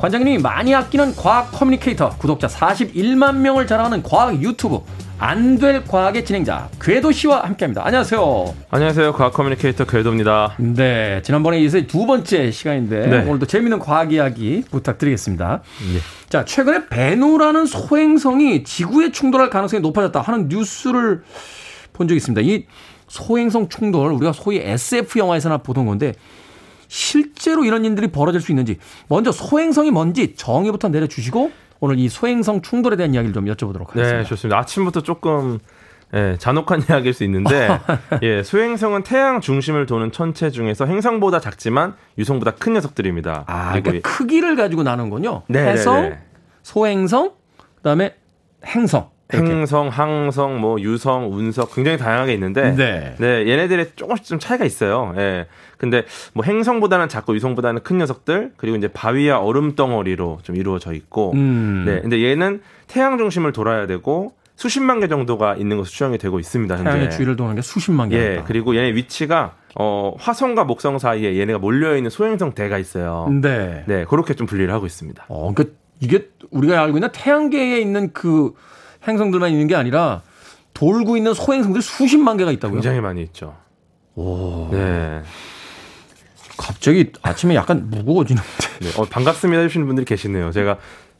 관장님이 많이 아끼는 과학 커뮤니케이터, 구독자 사십일만 명을 자랑하는 과학 유튜브 안 될 과학의 진행자 궤도 씨와 함께합니다. 안녕하세요. 안녕하세요. 과학 커뮤니케이터 궤도입니다. 네, 지난번에 이어서 두 번째 시간인데 네. 오늘도 재미있는 과학 이야기 부탁드리겠습니다. 네. 자, 최근에 베누라는 소행성이 지구에 충돌할 가능성이 높아졌다 하는 뉴스를 본 적이 있습니다. 이 소행성 충돌, 우리가 소위 에스에프 영화에서나 보던 건데 실제로 이런 일들이 벌어질 수 있는지 먼저 소행성이 뭔지 정의부터 내려주시고 오늘 이 소행성 충돌에 대한 이야기를 좀 여쭤보도록 하겠습니다. 네, 좋습니다. 아침부터 조금 예, 잔혹한 이야기일 수 있는데 예, 소행성은 태양 중심을 도는 천체 중에서 행성보다 작지만 유성보다 큰 녀석들입니다. 아, 그러니까 예. 크기를 가지고 나누는군요. 네, 해성, 네, 네. 소행성, 그다음에 행성. 이렇게. 행성, 항성, 뭐 유성, 운석 굉장히 다양하게 있는데, 네, 네 얘네들의 조금씩 좀 차이가 있어요. 예, 근데 뭐 행성보다는 작고 유성보다는 큰 녀석들 그리고 이제 바위와 얼음 덩어리로 좀 이루어져 있고, 음. 네, 근데 얘는 태양 중심을 돌아야 되고 수십만 개 정도가 있는 것으로 추정이 되고 있습니다. 현재. 태양의 주위를 도는 게 수십만 개. 예, 그리고 얘네 위치가 어, 화성과 목성 사이에 얘네가 몰려 있는 소행성 대가 있어요. 네, 네, 그렇게 좀 분리를 하고 있습니다. 어, 그러니까 이게 우리가 알고 있는 태양계에 있는 그 행성들만 있는 게 아니라 돌고 있는 소행성들 수십만 개가 있다고요? 굉장히 많이 있죠. 오, 네. 갑자기 아침에 약간 무거워지는데. 네. 어, 반갑습니다 해주시는 분들이 계시네요. 제가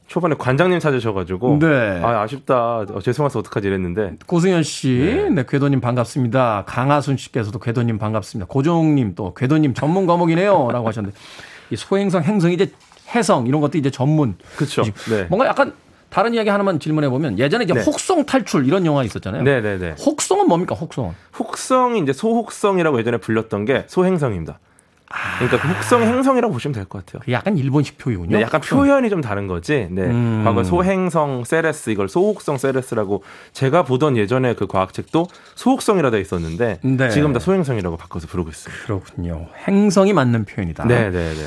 초반에 관장님 찾으셔가지고 네. 아, 아쉽다. 어, 죄송해서 어떡하지 이랬는데. 고승현 씨, 네. 네, 궤도님 반갑습니다. 강하순 씨께서도 궤도님 반갑습니다. 고종님 또 궤도님 전문 과목이네요 라고 하셨는데 이 소행성, 행성, 이제 해성 이런 것도 이제 전문. 그렇죠. 네. 뭔가 약간 다른 이야기 하나만 질문해 보면 예전에 이제 네. 혹성 탈출 이런 영화 있었잖아요. 네네네. 네, 네. 혹성은 뭡니까? 혹성은? 혹성이 이제 소혹성이라고 예전에 불렸던 게 소행성입니다. 아... 그러니까 그 혹성 행성이라고 보시면 될 것 같아요. 약간 일본식 표현이군요. 네, 약간 혹성. 표현이 좀 다른 거지. 네, 음... 과거 소행성 세레스 이걸 소혹성 세레스라고 제가 보던 예전에 그 과학책도 소혹성이라 돼 있었는데 네. 지금 다 소행성이라고 바꿔서 부르고 있습니다. 그렇군요. 행성이 맞는 표현이다. 네네네. 네, 네.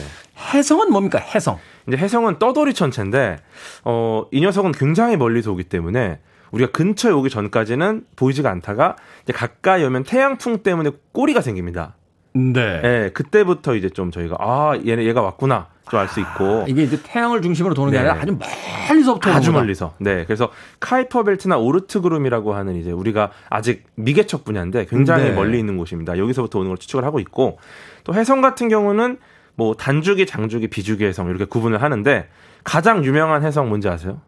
해성은 뭡니까? 해성. 이제 해성은 떠돌이 천체인데 어, 이 녀석은 굉장히 멀리서 오기 때문에 우리가 근처에 오기 전까지는 보이지가 않다가 이제 가까이 오면 태양풍 때문에 꼬리가 생깁니다. 네. 예, 그때부터 이제 좀 저희가 아, 얘네 얘가 왔구나. 좀 알 수 있고. 아, 이게 이제 태양을 중심으로 도는 게 네. 아니라 아주 멀리서부터 아주 오구나. 멀리서. 네. 그래서 카이퍼 벨트나 오르트 그룹이라고 하는 이제 우리가 아직 미개척 분야인데 굉장히 네. 멀리 있는 곳입니다. 여기서부터 오는 걸 추측을 하고 있고 또 해성 같은 경우는 뭐 단주기, 장주기, 비주기 해성 이렇게 구분을 하는데 가장 유명한 해성 뭔지 아세요?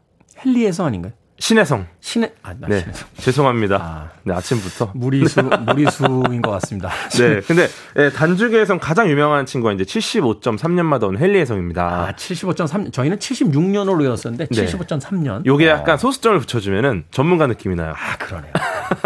헨리 해성 아닌가요? 신해성. 신해 아, 나 네. 신해성. 죄송합니다. 아, 네, 아침부터 무리수 무리수인 것 같습니다. 네, 근데 네, 단주기 해성 가장 유명한 친구가 이제 칠십오 점 삼 년마다 온 헨리 해성입니다. 아, 칠십오 점 삼 년. 저희는 칠십육 년으로 외웠었는데 네. 칠십오 점 삼 년. 요게 약간 어. 소수점을 붙여주면은 전문가 느낌이 나요. 아, 그러네요.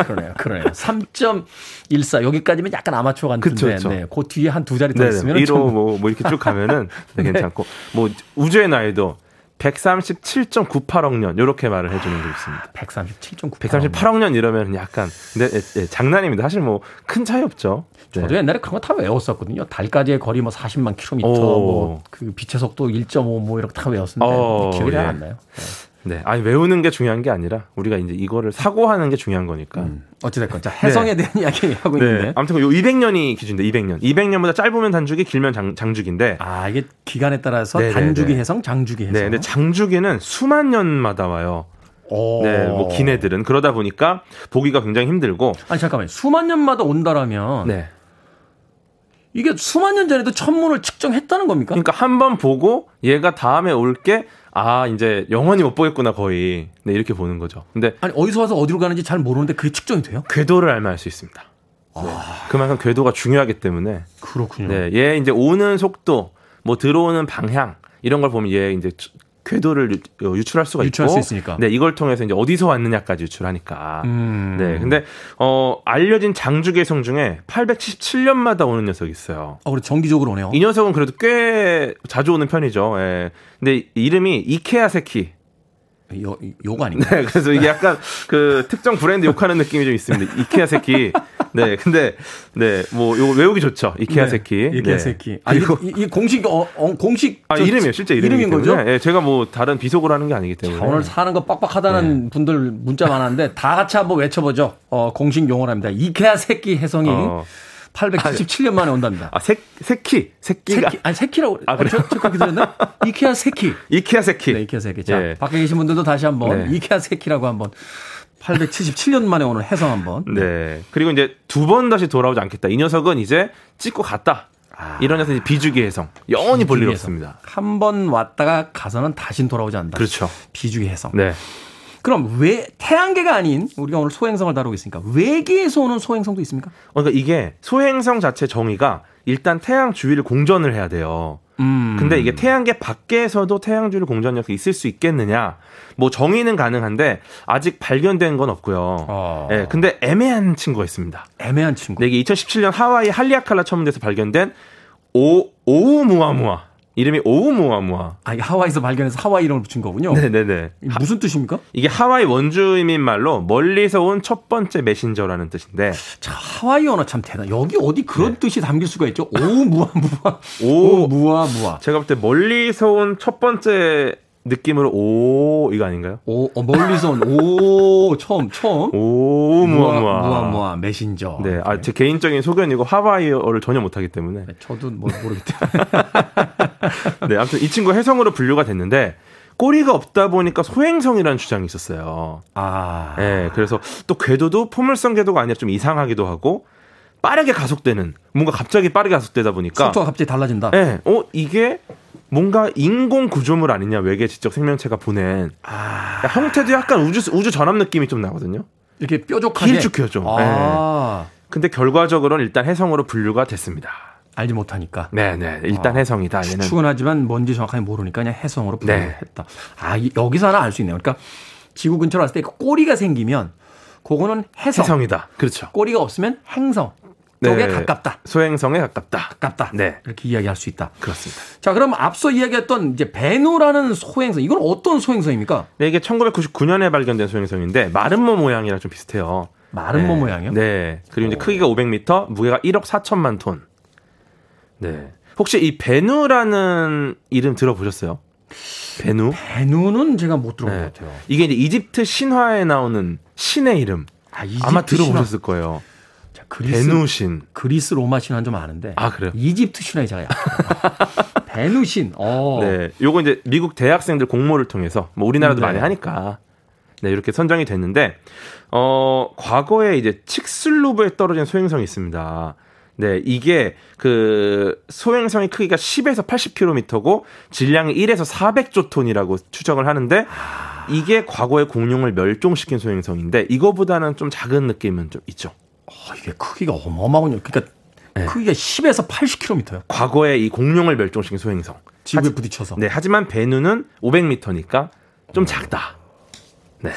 그러네요, 그러네요. 삼 점 일사 여기까지면 약간 아마추어 같은데, 네, 그 뒤에 한 두 자리 더 있으면 일호 좀... 뭐, 뭐 이렇게 쭉 가면은 네, 네. 괜찮고, 뭐 우주의 나이도 백삼십칠 점 구팔억 년 이렇게 말을 해주는 게 있습니다. 백삼십칠 점 구팔억 백삼십팔억 년 이러면 약간 네, 네, 네, 장난입니다. 사실 뭐 큰 차이 없죠. 네. 저도 옛날에 그런 거 다 외웠었거든요. 달까지의 거리 뭐 사십만 킬로미터, 뭐 그 빛의 속도 일 점 오 뭐 이렇게 다 외웠었는데 기억이 잘 안 나요. 네. 네, 아니 외우는 게 중요한 게 아니라 우리가 이제 이거를 사고하는 게 중요한 거니까. 음. 어찌됐건 자 해성에 네. 대한 이야기 하고 네. 있는데. 아무튼 요 이백 년이 기준인데 이백 년. 이백 년보다 짧으면 단주기, 길면 장, 장주기인데. 아 이게 기간에 따라서 네네네. 단주기 해성, 장주기 해성. 네, 근데 장주기는 수만 년마다 와요. 오. 네, 뭐 기네들은 그러다 보니까 보기가 굉장히 힘들고. 아니 잠깐만요. 수만 년마다 온다라면. 네. 이게 수만 년 전에도 천문을 측정했다는 겁니까? 그러니까 한 번 보고 얘가 다음에 올 게 아 이제 영원히 못 보겠구나 거의 네, 이렇게 보는 거죠. 근데 아니 어디서 와서 어디로 가는지 잘 모르는데 그게 측정이 돼요? 궤도를 알면 알 수 있습니다. 아... 네, 그만큼 궤도가 중요하기 때문에 그렇군요. 네, 얘 이제 오는 속도, 뭐 들어오는 방향 이런 걸 보면 얘 이제 궤도를 유, 유출할 수가 유출할 있고, 수 있으니까. 네, 이걸 통해서 이제 어디서 왔느냐까지 유출하니까. 음. 네, 근데 어, 알려진 장주 개성 중에 팔백칠십칠 년마다 오는 녀석이 있어요. 어, 그래 정기적으로 오네요. 이 녀석은 그래도 꽤 자주 오는 편이죠. 예. 근데 이름이 이케아세키. 요, 요거 아닌가? 네, 그래서 이게 약간 그 특정 브랜드 욕하는 느낌이 좀 있습니다. 이케아세키. 네, 근데 네, 뭐 요거 외우기 좋죠. 이케아세키. 네, 이케아세키. 네. 아, 이거 이, 이 공식 어, 어 공식 아, 이름이에요. 실제 이름인 거죠? 예, 네, 제가 뭐 다른 비속어로 하는 게 아니기 때문에. 자, 오늘 사는 거 빡빡하다는 네. 분들 문자 많았는데 다 같이 한번 외쳐 보죠. 어, 공식 용어랍니다. 이케아세키 해성이 어. 팔백칠십칠 년 만에 온답니다. 아, 세, 세키. 세키가. 세키, 아니, 세키라고. 아, 그래요? 그렇게 들었나? 이케아 세키. 이케아 세키. 네, 이케아 세키. 자, 네. 밖에 계신 분들도 다시 한 번. 네. 이케아 세키라고 한 번. 팔백칠십칠 년 만에 오늘 해성 한 번. 네. 그리고 이제 두 번 다시 돌아오지 않겠다. 이 녀석은 이제 찍고 갔다. 아, 이런 녀석은 비주기 해성. 영원히 볼 일 없습니다. 한 번 왔다가 가서는 다신 돌아오지 않는다. 그렇죠. 비주기 해성. 네. 그럼 왜 태양계가 아닌 우리가 오늘 소행성을 다루고 있으니까 외계에서 오는 소행성도 있습니까? 그러니까 이게 소행성 자체 정의가 일단 태양 주위를 공전을 해야 돼요. 음. 근데 이게 태양계 밖에서도 태양 주위를 공전할 수 있을 수 있겠느냐? 뭐 정의는 가능한데 아직 발견된 건 없고요. 어. 네, 근데 애매한 친구가 있습니다. 애매한 친구. 네, 이게 이천십칠 년 하와이 할리아칼라 천문대에서 발견된 오 오우무아무아. 이름이 오우무아무아. 아, 이게 하와이에서 발견해서 하와이 이름을 붙인 거군요. 네네네. 무슨 뜻입니까? 이게 하와이 원주민 말로 멀리서 온 첫 번째 메신저라는 뜻인데. 참, 하와이어나 참 대단. 여기 어디 그런 네. 뜻이 담길 수가 있죠? 오우무아무아. 오우무아무아. 제가 볼 때 멀리서 온 첫 번째 느낌으로 오 이거 아닌가요? 오 어, 멀리서 온 오 처음 처음 오무아무아 무아무아 메신저. 네, 아, 제 개인적인 소견이고 하와이어를 전혀 못하기 때문에. 네, 저도 뭐 모르기 때문에. 네, 아무튼 이 친구 해성으로 분류가 됐는데 꼬리가 없다 보니까 소행성이라는 주장이 있었어요. 아, 네, 그래서 또 궤도도 포물선 궤도가 아니라 좀 이상하기도 하고. 빠르게 가속되는 뭔가 갑자기 빠르게 가속되다 보니까 속도가 갑자기 달라진다. 네, 어 이게 뭔가 인공 구조물 아니냐 외계 지적 생명체가 보낸 아... 형태도 약간 우주 우주 전압 느낌이 좀 나거든요. 이렇게 뾰족하게 길쭉해요 좀. 아... 네. 근데 결과적으로는 일단 해성으로 분류가 됐습니다. 알지 못하니까. 네네 일단 아... 해성이다. 얘는. 추측은 하지만 뭔지 정확하게 모르니까 그냥 해성으로 분류했다. 네. 아 여기서 하나 알 수 있네요. 그러니까 지구 근처로 왔을 때 꼬리가 생기면 그거는 해성. 해성이다. 그렇죠. 꼬리가 없으면 행성. 쪽에 네. 가깝다. 소행성에 가깝다. 가깝다. 네. 이렇게 이야기할 수 있다. 그렇습니다. 자, 그럼 앞서 이야기했던 이제 베누라는 소행성. 이건 어떤 소행성입니까? 네, 이게 천구백구십구 년에 발견된 소행성인데 마름모 모양이랑 좀 비슷해요. 마름모 네. 모양이요? 네. 그리고 오. 이제 크기가 오백 미터, 무게가 일억 사천만 톤. 네. 혹시 이 베누라는 이름 들어보셨어요? 베누? 베누는 제가 못 들어본 네. 것 같아요. 이게 이제 이집트 신화에 나오는 신의 이름. 아, 아마 들어보셨을 신화. 거예요. 베누 신. 그리스 로마 신화는 좀 아는데. 아, 그래요? 이집트 신화에 제가 약간. 베누 신. 어. 네. 요거 이제 미국 대학생들 공모를 통해서 뭐 우리나라도 네. 많이 하니까. 네, 이렇게 선정이 됐는데 어, 과거에 이제 칙슬로브에 떨어진 소행성이 있습니다. 네, 이게 그 소행성의 크기가 십에서 팔십 킬로미터고 질량이 일에서 사백조 톤이라고 추정을 하는데 이게 과거에 공룡을 멸종시킨 소행성인데 이거보다는 좀 작은 느낌은 좀 있죠. 어, 이게 크기가 어마어마군요. 그러니까 네. 크기가 십에서 팔십 킬로미터요. 과거에 이 공룡을 멸종시킨 소행성. 지구에 하지, 부딪혀서. 네, 하지만 베누는 오백 미터니까 좀 작다. 네.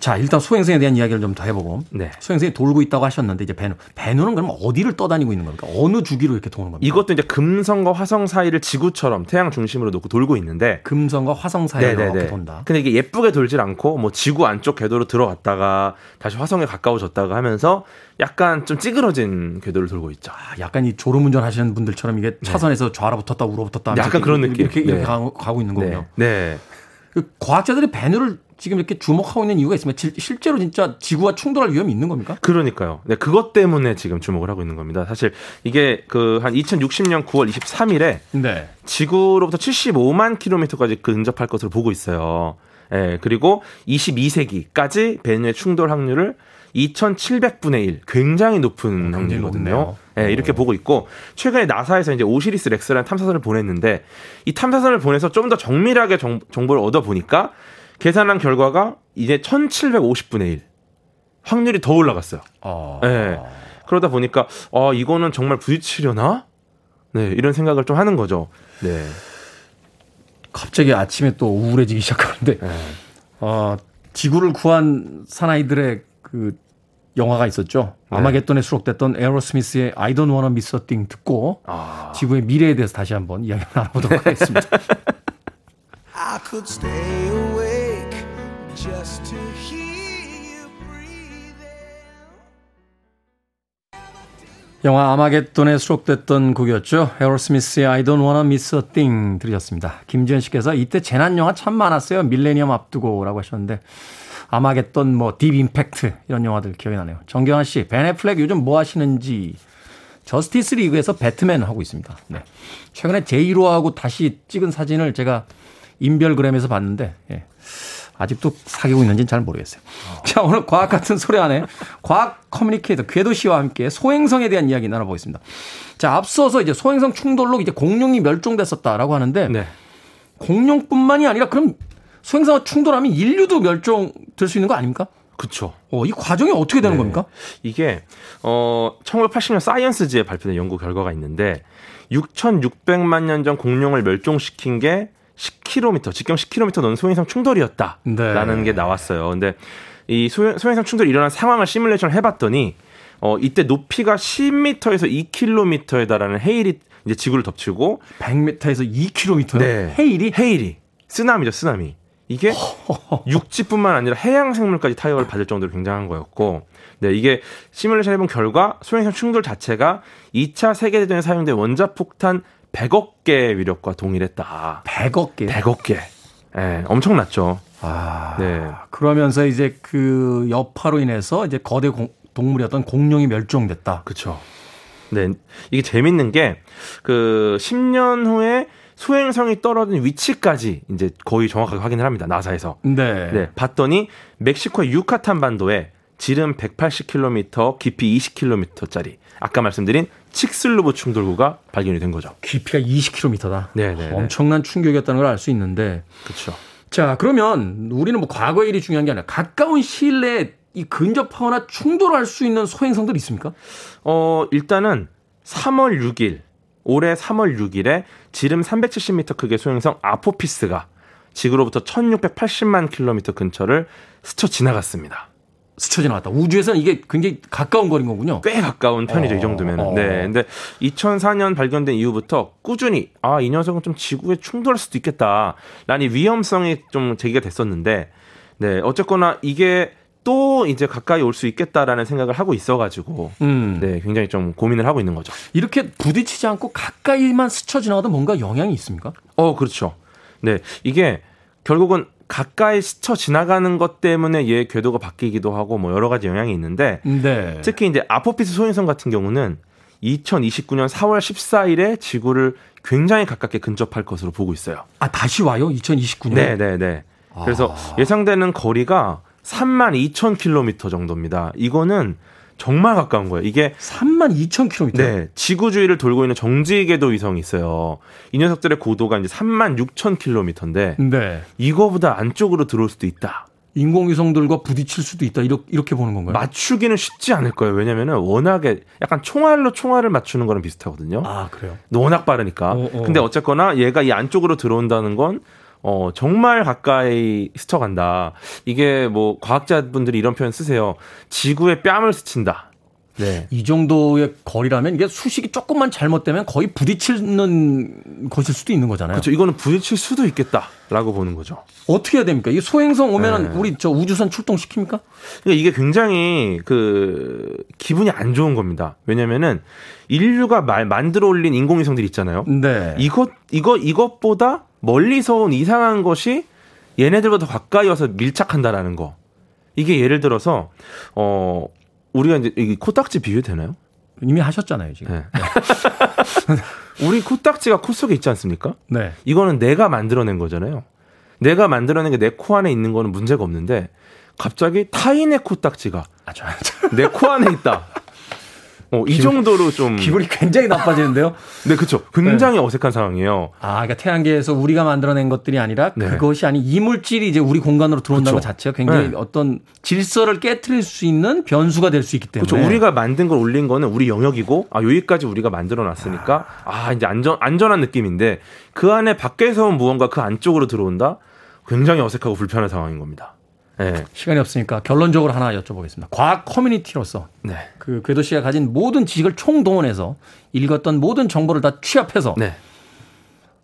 자, 일단 소행성에 대한 이야기를 좀 더 해보고. 네. 소행성이 돌고 있다고 하셨는데 이제 베누. 베누는 그럼 어디를 떠다니고 있는 겁니까? 어느 주기로 이렇게 도는 겁니까? 이것도 이제 금성과 화성 사이를 지구처럼 태양 중심으로 놓고 돌고 있는데. 금성과 화성 사이로 이렇게 돈다. 근데 이게 예쁘게 돌질 않고 뭐 지구 안쪽 궤도로 들어왔다가 다시 화성에 가까워졌다가 하면서 약간 좀 찌그러진 궤도를 돌고 있죠. 아, 약간 이 졸음운전 하시는 분들처럼 이게 차선에서 네. 좌로 붙었다 우로 붙었다. 하면서 약간 그런 느낌. 이렇게, 이렇게 네. 가고 있는 거군요. 네. 네. 과학자들이 베누를 지금 이렇게 주목하고 있는 이유가 있습니다. 지, 실제로 진짜 지구와 충돌할 위험이 있는 겁니까? 그러니까요. 네, 그것 때문에 지금 주목을 하고 있는 겁니다. 사실 이게 그 한 이천육십 년 구월 이십삼 일에 네. 지구로부터 칠십오만 킬로미터까지 근접할 것으로 보고 있어요. 네, 그리고 이십이 세기까지 베누의 충돌 확률을 이천칠백분의 일, 굉장히 높은 확률이거든요. 네, 이렇게 보고 있고 최근에 나사에서 이제 오시리스 렉스라는 탐사선을 보냈는데 이 탐사선을 보내서 좀 더 정밀하게 정, 정보를 얻어 보니까 계산한 결과가 이제 천칠백오십분의 일 확률이 더 올라갔어요. 아... 네, 그러다 보니까 아 이거는 정말 부딪히려나? 네, 이런 생각을 좀 하는 거죠. 네. 갑자기 아침에 또 우울해지기 시작하는데 네. 어, 지구를 구한 사나이들의 그 영화가 있었죠. 네. 아마겟돈에 수록됐던 에어로스미스의 I don't wanna miss a thing 듣고 아. 지구의 미래에 대해서 다시 한번 이야기 나눠보도록 하겠습니다. I could stay awake just to hear 영화 아마겟돈에 수록됐던 곡이었죠. 에어로스미스의 I don't wanna miss a thing 들으셨습니다. 김지현 씨께서 이때 재난영화 참 많았어요. 밀레니엄 앞두고 라고 하셨는데 아마겟돈, 뭐 딥 임팩트 이런 영화들 기억이 나네요. 정경환 씨, 베네플렉 요즘 뭐 하시는지 저스티스 리그에서 배트맨 하고 있습니다. 네. 최근에 제이로하고 다시 찍은 사진을 제가 인별그램에서 봤는데 예. 아직도 사귀고 있는지는 잘 모르겠어요. 어. 자, 오늘 과학 같은 소리 안에 과학 커뮤니케이터 궤도 씨와 함께 소행성에 대한 이야기 나눠보겠습니다. 자, 앞서서 이제 소행성 충돌로 이제 공룡이 멸종됐었다라고 하는데 네. 공룡뿐만이 아니라 그럼 소행성과 충돌하면 인류도 멸종될 수 있는 거 아닙니까? 그렇죠. 어, 이 과정이 어떻게 되는 네. 겁니까? 이게 어, 천구백팔십 년 사이언스지에 발표된 연구 결과가 있는데 육천육백만 년 전 공룡을 멸종시킨 게 십 킬로미터, 직경 십 킬로미터 넘는 소행성 충돌이었다라는 네. 게 나왔어요. 근데 이 소행성 충돌이 일어난 상황을 시뮬레이션을 해봤더니 어, 이때 높이가 십 미터에서 이 킬로미터에 달하는 해일이 이제 지구를 덮치고 백 미터에서 이 킬로미터요? 네. 해일이? 해일이. 쓰나미죠, 쓰나미. 이게 육지뿐만 아니라 해양 생물까지 타격을 받을 정도로 굉장한 거였고 네, 이게 시뮬레이션 해본 결과 소행성 충돌 자체가 이 차 세계대전에 사용된 원자폭탄 백억 개의 위력과 동일했다. 백억 개? 백억 개. 예, 네, 엄청났죠. 아. 네. 그러면서 이제 그 여파로 인해서 이제 거대 공, 동물이었던 공룡이 멸종됐다. 그렇죠. 네. 이게 재밌는 게 그 십 년 후에 소행성이 떨어진 위치까지 이제 거의 정확하게 확인을 합니다. 나사에서. 네. 네. 봤더니 멕시코의 유카탄 반도에 지름 백팔십 킬로미터, 깊이 이십 킬로미터짜리 아까 말씀드린 칙슬루브 충돌구가 발견이 된 거죠. 깊이가 이십 킬로미터다. 네네. 엄청난 충격이었다는 걸 알 수 있는데. 그렇죠. 자, 그러면 우리는 뭐 과거의 일이 중요한 게 아니라 가까운 시일 내에 이 근접하거나 충돌할 수 있는 소행성들이 있습니까? 어, 일단은 삼월 육일, 올해 삼월 육일에 지름 삼백칠십 미터 크기의 소행성 아포피스가 지구로부터 천육백팔십만 킬로미터 근처를 스쳐 지나갔습니다. 스쳐 지나갔다. 우주에서는 이게 굉장히 가까운 거리인 거군요. 꽤 가까운 편이죠. 어, 이 정도면. 어. 네. 근데 이천사 년 발견된 이후부터 꾸준히 아, 이 녀석은 좀 지구에 충돌할 수도 있겠다라는 위험성이 좀 제기가 됐었는데, 네, 어쨌거나 이게 또 이제 가까이 올 수 있겠다라는 생각을 하고 있어가지고, 음. 네, 굉장히 좀 고민을 하고 있는 거죠. 이렇게 부딪히지 않고 가까이만 스쳐 지나가도 뭔가 영향이 있습니까? 어, 그렇죠. 네, 이게 결국은. 가까이 스쳐 지나가는 것 때문에 얘의 궤도가 바뀌기도 하고 뭐 여러 가지 영향이 있는데 네. 특히 이제 아포피스 소행성 같은 경우는 이천이십구 년 사월 십사일에 지구를 굉장히 가깝게 근접할 것으로 보고 있어요. 아, 다시 와요? 이천이십구 년? 네네네. 아. 그래서 예상되는 거리가 삼만 이천 킬로미터 정도입니다. 이거는 정말 가까운 거예요. 이게 삼만 이천 킬로미터. 네, 지구 주위를 돌고 있는 정지궤도 위성이 있어요. 이 녀석들의 고도가 이제 삼만 육천 킬로미터인데, 네, 이거보다 안쪽으로 들어올 수도 있다. 인공위성들과 부딪힐 수도 있다. 이렇게, 이렇게 보는 건가요? 맞추기는 쉽지 않을 거예요. 왜냐면은 워낙에 약간 총알로 총알을 맞추는 거랑 비슷하거든요. 아, 그래요? 워낙 빠르니까. 어, 어. 근데 어쨌거나 얘가 이 안쪽으로 들어온다는 건. 어, 정말 가까이 스쳐간다. 이게 뭐 과학자분들이 이런 표현 쓰세요. 지구의 뺨을 스친다. 네. 이 정도의 거리라면 이게 수식이 조금만 잘못되면 거의 부딪히는 것일 수도 있는 거잖아요. 그렇죠. 이거는 부딪힐 수도 있겠다라고 보는 거죠. 어떻게 해야 됩니까? 이 소행성 오면은 네. 우리 저 우주선 출동시킵니까? 그러니까 이게 굉장히 그 기분이 안 좋은 겁니다. 왜냐면은 인류가 말, 만들어 올린 인공위성들이 있잖아요. 네. 이것 이거 이것보다 멀리서 온 이상한 것이 얘네들보다 가까이 와서 밀착한다라는 거. 이게 예를 들어서 어 우리가 이제 이 코딱지 비유 되나요? 이미 하셨잖아요 지금. 네. 우리 코딱지가 코 속에 있지 않습니까? 네. 이거는 내가 만들어낸 거잖아요. 내가 만들어낸 게 내 코 안에 있는 거는 문제가 없는데 갑자기 타인의 코딱지가 아, 저, 저. 내 코 안에 있다. 어, 이 기분, 정도로 좀 기분이 굉장히 나빠지는데요. 네, 그렇죠. 굉장히 네. 어색한 상황이에요. 아, 그러니까 태양계에서 우리가 만들어낸 것들이 아니라 네. 그것이 아닌 이물질이 이제 우리 공간으로 들어온다는 것 자체가 굉장히 네. 어떤 질서를 깨트릴 수 있는 변수가 될 수 있기 때문에. 그렇죠. 우리가 만든 걸 올린 거는 우리 영역이고, 아, 여기까지 우리가 만들어놨으니까 아, 이제 안전 안전한 느낌인데 그 안에 밖에서 온 무언가 그 안쪽으로 들어온다. 굉장히 어색하고 불편한 상황인 겁니다. 네. 시간이 없으니까 결론적으로 하나 여쭤보겠습니다. 과학 커뮤니티로서 네. 그 궤도 씨가 가진 모든 지식을 총동원해서 읽었던 모든 정보를 다 취합해서 네.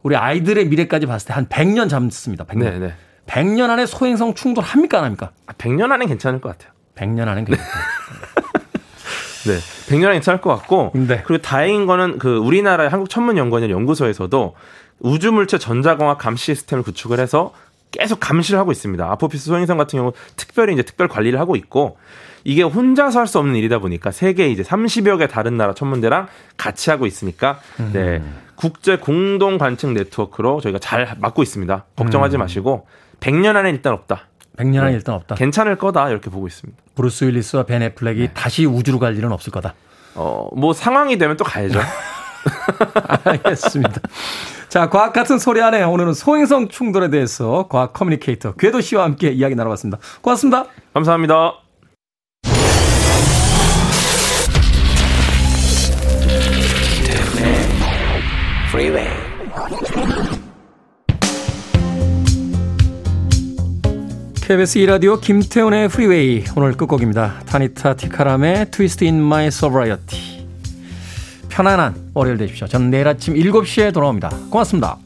우리 아이들의 미래까지 봤을 때 한 백 년 잡습니다. 백 년. 네, 네. 백 년 안에 소행성 충돌합니까 안 합니까? 아, 백 년 안엔 괜찮을 것 같아요. 백 년 안엔 괜찮을 것 같아요. 네, 백 년 안엔 괜찮을 것 같고 네. 그리고 다행인 거는 그 우리나라의 한국천문연구원 연구소에서도 우주물체 전자광학 감 시스템을 구축을 해서 계속 감시를 하고 있습니다. 아포피스 소행성 같은 경우 특별히 이제 특별 관리를 하고 있고, 이게 혼자서 할 수 없는 일이다 보니까 세계 이제 삼십여 개 다른 나라 천문대랑 같이 하고 있으니까 음. 네, 국제 공동 관측 네트워크로 저희가 잘 맡고 있습니다. 걱정하지 음. 마시고 백 년 안에 일단 없다. 백 년 안에 네. 일단 없다. 괜찮을 거다 이렇게 보고 있습니다. 브루스 윌리스와 벤 애플렉이 네. 다시 우주로 갈 일은 없을 거다. 어, 뭐 상황이 되면 또 가야죠. 알겠습니다. 자, 과학 같은 소리 안에 오늘은 소행성 충돌에 대해서 과학 커뮤니케이터 궤도 씨와 함께 이야기 나눠봤습니다. 고맙습니다. 감사합니다. 케이비에스 이 라디오 김태훈의 프리웨이 오늘 끝곡입니다. 타니타 티카람의 트위스트 인 마이 서브라이어티. 편안한 월요일 되십시오. 저는 내일 아침 일곱 시에 돌아옵니다. 고맙습니다.